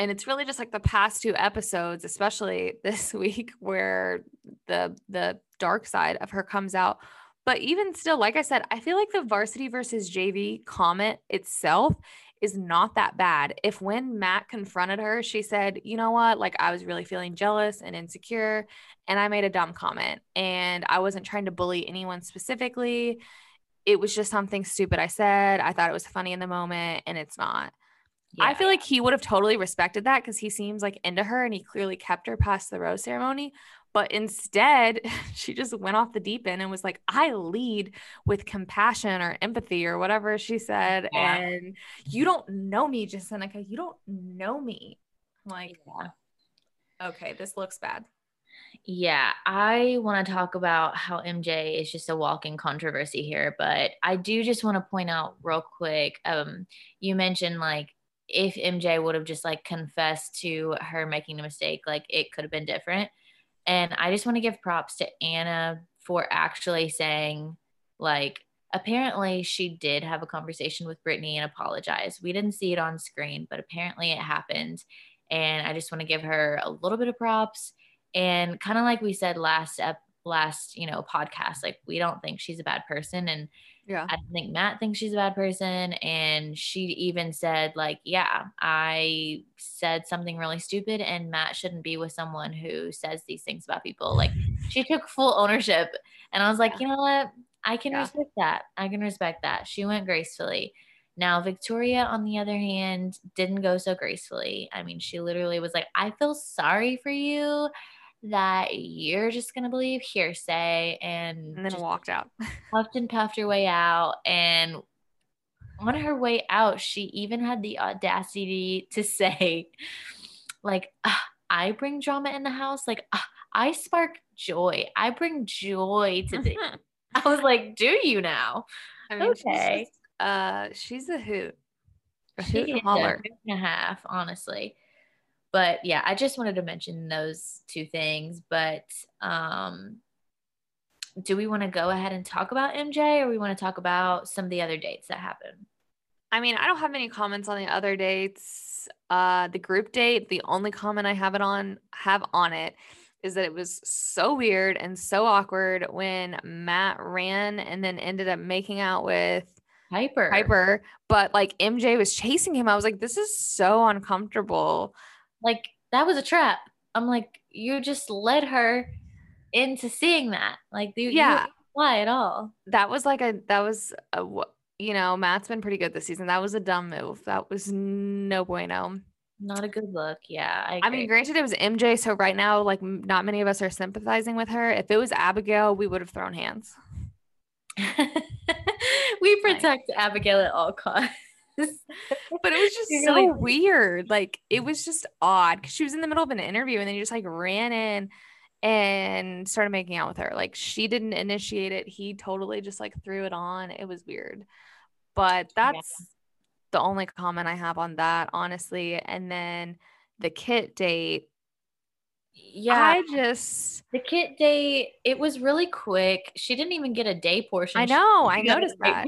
And it's really just like the past two episodes, especially this week, where the, the dark side of her comes out. But even still, like I said, I feel like the varsity versus J V comment itself is not that bad. If when Matt confronted her, she said, you know what, like I was really feeling jealous and insecure and I made a dumb comment and I wasn't trying to bully anyone specifically. It was just something stupid I said. I thought it was funny in the moment and it's not. Yeah. I feel like he would have totally respected that because he seems like into her and he clearly kept her past the rose ceremony. But instead, she just went off the deep end and was like, I lead with compassion or empathy or whatever she said. Yeah. And you don't know me, Jessenia. You don't know me. I'm like, yeah. Okay, this looks bad. Yeah, I want to talk about how M J is just a walking controversy here. But I do just want to point out real quick, um, you mentioned like, if M J would have just like confessed to her making a mistake, like it could have been different. And I just want to give props to Anna for actually saying, like, apparently she did have a conversation with Brittany and apologize. We didn't see it on screen, but apparently it happened. And I just want to give her a little bit of props. And kind of like we said last, ep- last, you know, podcast, like we don't think she's a bad person. And yeah, I think Matt thinks she's a bad person. And she even said like, yeah, I said something really stupid and Matt shouldn't be with someone who says these things about people. Like she took full ownership and I was like, yeah. you know what? I can yeah. respect that. I can respect that. She went gracefully. Now, Victoria, on the other hand, didn't go so gracefully. I mean, she literally was like, I feel sorry for you that you're just going to believe hearsay and, and then walked out. Puffed and puffed her way out. And on her way out, she even had the audacity to say like, I bring drama in the house. Like I spark joy. I bring joy to the, I was like, do you now? I mean, okay. She's just, uh, she's a hoot. A hoot and holler. She is a hoot and a half, honestly. But yeah, I just wanted to mention those two things. But um, do we want to go ahead and talk about M J or we want to talk about some of the other dates that happened? I mean, I don't have any comments on the other dates. Uh, the group date, the only comment I have it on have on it is that it was so weird and so awkward when Matt ran and then ended up making out with Piper. Piper, but like M J was chasing him. I was like, this is so uncomfortable. Like, that was a trap. I'm like, you just led her into seeing that. Like, you, yeah, you why at all? That was like a that was a you know, Matt's been pretty good this season. That was a dumb move. That was no bueno. Not a good look. Yeah. I, I mean, granted, it was M J. So right now, like, not many of us are sympathizing with her. If it was Abigail, we would have thrown hands. We protect nice. Abigail at all costs. But it was just You're so really- weird. Like, it was just odd because she was in the middle of an interview and then you just like ran in and started making out with her. Like, she didn't initiate it. He totally just like threw it on. It was weird. But that's yeah. the only comment I have on that, honestly. And then the Kit date. Yeah. I just. The Kit date, it was really quick. She didn't even get a day portion. I know. I noticed that.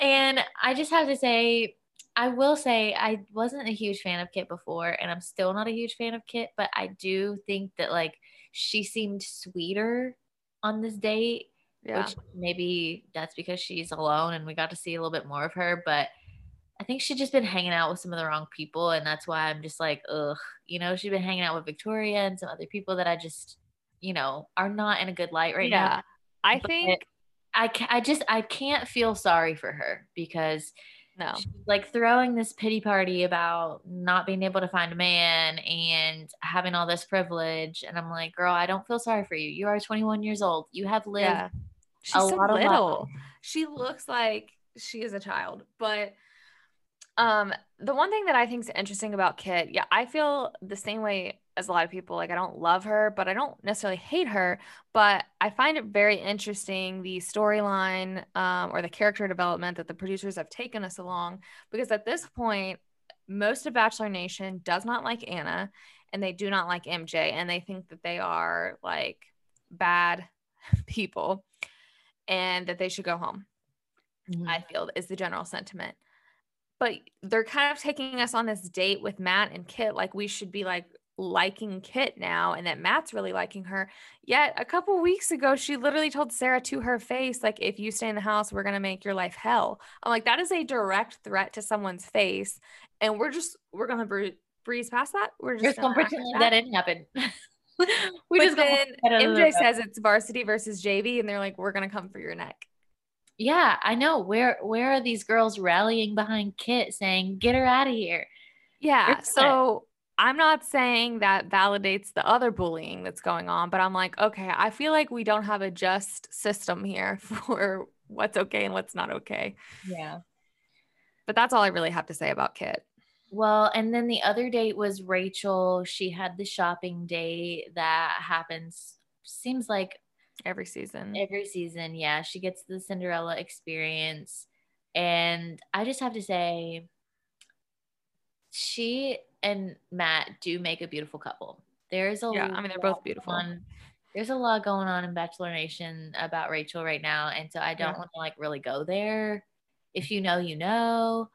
And I just have to say, I will say I wasn't a huge fan of Kit before, and I'm still not a huge fan of Kit, but I do think that like she seemed sweeter on this date, yeah. which maybe that's because she's alone and we got to see a little bit more of her, but I think she'd just been hanging out with some of the wrong people. And that's why I'm just like, ugh, you know, she'd been hanging out with Victoria and some other people that I just, you know, are not in a good light right yeah. now. I but think it, I, I just, I can't feel sorry for her because no, she's like throwing this pity party about not being able to find a man and having all this privilege. And I'm like, girl, I don't feel sorry for you. You are twenty-one years old. You have lived yeah. she's a so lot little. Of life. She looks like she is a child, but um, the one thing that I think is interesting about Kit, yeah, I feel the same way as a lot of people. Like, I don't love her, but I don't necessarily hate her, but I find it very interesting, the storyline, um, or the character development that the producers have taken us along, because at this point, most of Bachelor Nation does not like Anna and they do not like M J. And they think that they are like bad people and that they should go home. Mm-hmm. I feel is the general sentiment, but they're kind of taking us on this date with Matt and Kit. Like, we should be like liking Kit now and that Matt's really liking her. Yet a couple weeks ago, she literally told Sarah to her face, like, if you stay in the house, we're going to make your life hell. I'm like, that is a direct threat to someone's face. And we're just, we're going to breeze past that. We're just going to pretend that didn't happen. we but just then M J says it's varsity versus J V. And they're like, we're going to come for your neck. Yeah, I know. Where, where are these girls rallying behind Kit saying, get her out of here? Yeah. So I'm not saying that validates the other bullying that's going on, but I'm like, okay, I feel like we don't have a just system here for what's okay and what's not okay. Yeah. But that's all I really have to say about Kit. Well, and then the other date was Rachel. She had the shopping date that happens, seems like every season. Every season. Yeah. She gets the Cinderella experience. And I just have to say, she and Matt do make a beautiful couple. There's a yeah, I mean, they're both beautiful. On, there's a lot going on in Bachelor Nation about Rachel right now, and so I don't yeah. want to like really go there. If you know, you know.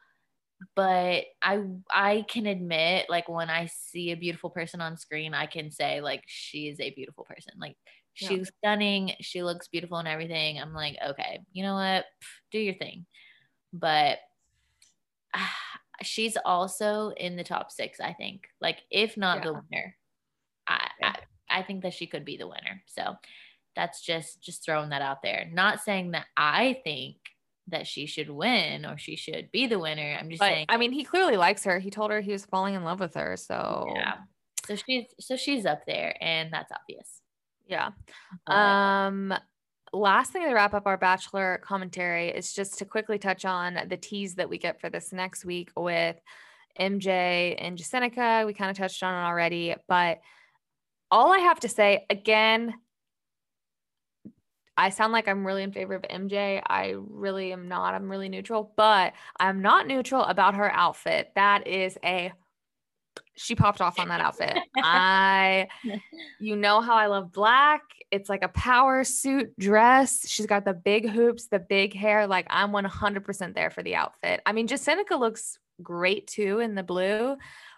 But I I can admit, like, when I see a beautiful person on screen, I can say like she is a beautiful person. Like, she's yeah. stunning. She looks beautiful and everything. I'm like, okay, you know what? Do your thing. But Uh, she's also in the top six, I think. Like, if not yeah. the winner, I, yeah. I I think that she could be the winner. So that's just just throwing that out there. Not saying that I think that she should win or she should be the winner. I'm just but, saying. I mean, he clearly likes her. He told her he was falling in love with her. So yeah. So she's so she's up there, and that's obvious. Yeah. But, um. Last thing to wrap up our Bachelor commentary is just to quickly touch on the tease that we get for this next week with M J and Jessenia. We kind of touched on it already, but all I have to say, again, I sound like I'm really in favor of M J. I really am not. I'm really neutral, but I'm not neutral about her outfit. That is a she popped off on that outfit. I, you know how I love black. It's like a power suit dress. She's got the big hoops, the big hair. Like I'm one hundred percent there for the outfit. I mean, Jessenia looks great too in the blue,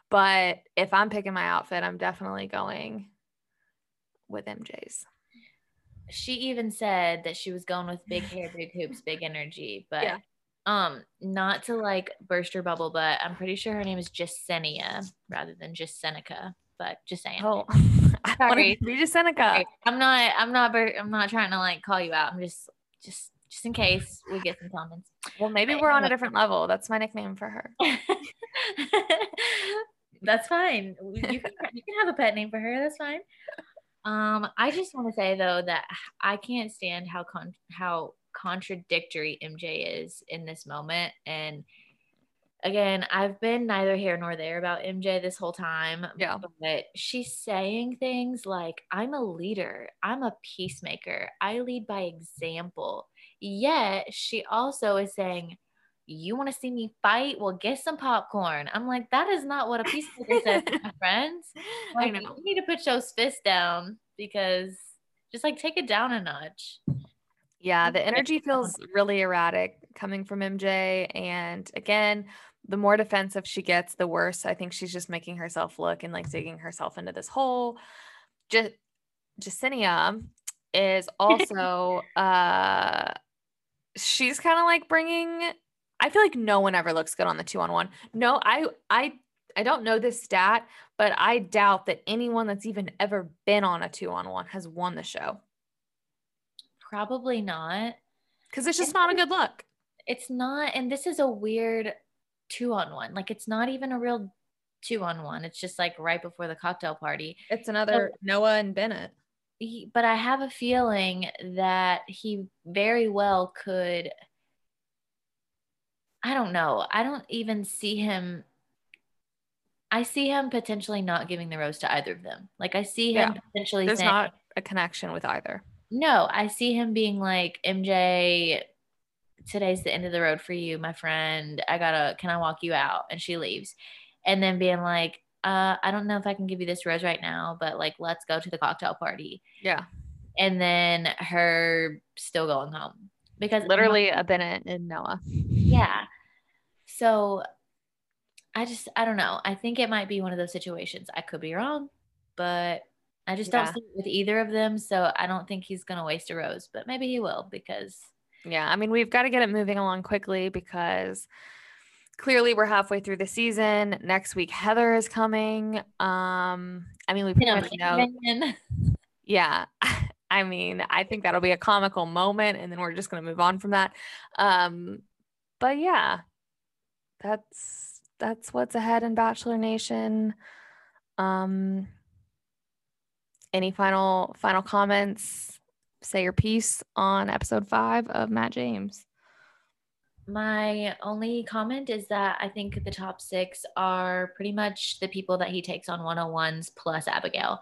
but if I'm picking my outfit, I'm definitely going with M J's. She even said that she was going with big hair, big hoops, big energy, but yeah. Um, not to like burst your bubble, but I'm pretty sure her name is Jessenia rather than Jessenia, but just saying. Oh, I thought it was Jessenia. I'm not, I'm not, I'm not trying to like call you out. I'm just, just, just in case we get some comments. Well, maybe we're on a different level. That's my nickname for her. That's fine. You can, you can have a pet name for her. That's fine. Um, I just want to say though, that I can't stand how, con- how, contradictory M J is in this moment. And again, I've been neither here nor there about M J this whole time. Yeah. But she's saying things like, I'm a leader, I'm a peacemaker, I lead by example. Yet she also is saying, you want to see me fight? Well, get some popcorn. I'm like, that is not what a peacemaker says, my friends. Like, I know. You need to put those fists down, because just like take it down a notch. Yeah, the energy feels really erratic coming from M J. And again, the more defensive she gets, the worse. I think she's just making herself look and like digging herself into this hole. Je- Jessenia is also, uh, she's kind of like bringing, I feel like no one ever looks good on the two on one. No, I, I, I don't know this stat, but I doubt that anyone that's even ever been on a two on one has won the show. Probably not. Because it's just it's, not a good look. It's not. And this is a weird two on one. Like it's not even a real two on one. It's just like right before the cocktail party. It's another so, Noah and Bennett. He, but I have a feeling that he very well could, I don't know. I don't even see him. I see him potentially not giving the rose to either of them. Like I see him yeah. potentially There's saying, not a connection with either. No, I see him being like, M J, today's the end of the road for you, my friend. I gotta, can I walk you out? And she leaves. And then being like, uh, I don't know if I can give you this rose right now, but like, let's go to the cocktail party. Yeah. And then her still going home. Because literally a Bennett and Noah. Yeah. So I just, I don't know. I think it might be one of those situations. I could be wrong, but I just yeah. don't see it with either of them. So I don't think he's going to waste a rose, but maybe he will because. Yeah. I mean, we've got to get it moving along quickly because clearly we're halfway through the season. Next week, Heather is coming. Um, I mean, we pretty much know. Yeah. I mean, I think that'll be a comical moment and then we're just going to move on from that. Um, but yeah, that's, that's what's ahead in Bachelor Nation. Um, Any final final comments? Say your piece on episode five of Matt James. My only comment is that I think the top six are pretty much the people that he takes on one-on-ones plus Abigail.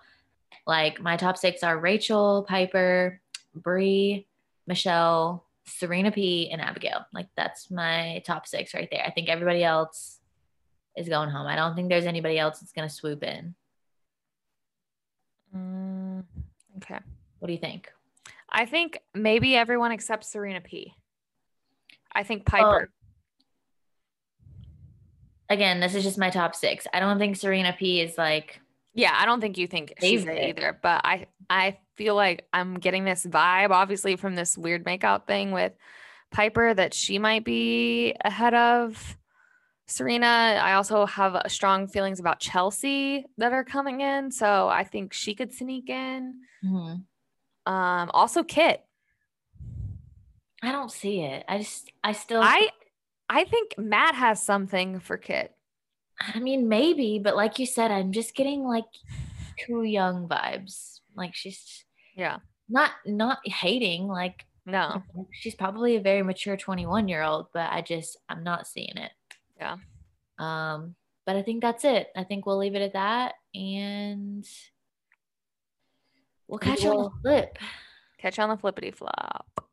Like my top six are Rachel, Piper, Bree, Michelle, Serena P, and Abigail. Like that's my top six right there. I think everybody else is going home. I don't think there's anybody else that's going to swoop in. Mm, okay. What do you think? I think maybe everyone except Serena P. I think Piper. Oh. Again, this is just my top six. I don't think Serena P is like. Yeah, I don't think you think she's it either. But I, I feel like I'm getting this vibe, obviously, from this weird makeout thing with Piper that she might be ahead of Serena. I also have strong feelings about Chelsea that are coming in. So I think she could sneak in. Mm-hmm. Um, also Kit. I don't see it. I just, I still, I, I think Matt has something for Kit. I mean, maybe, but like you said, I'm just getting like too young vibes. Like she's yeah, not, not hating. Like, no, she's probably a very mature twenty-one year old, but I just, I'm not seeing it. Yeah. Um, but I think that's it. I think we'll leave it at that and we'll catch you on the flip. Catch you on the flippity flop.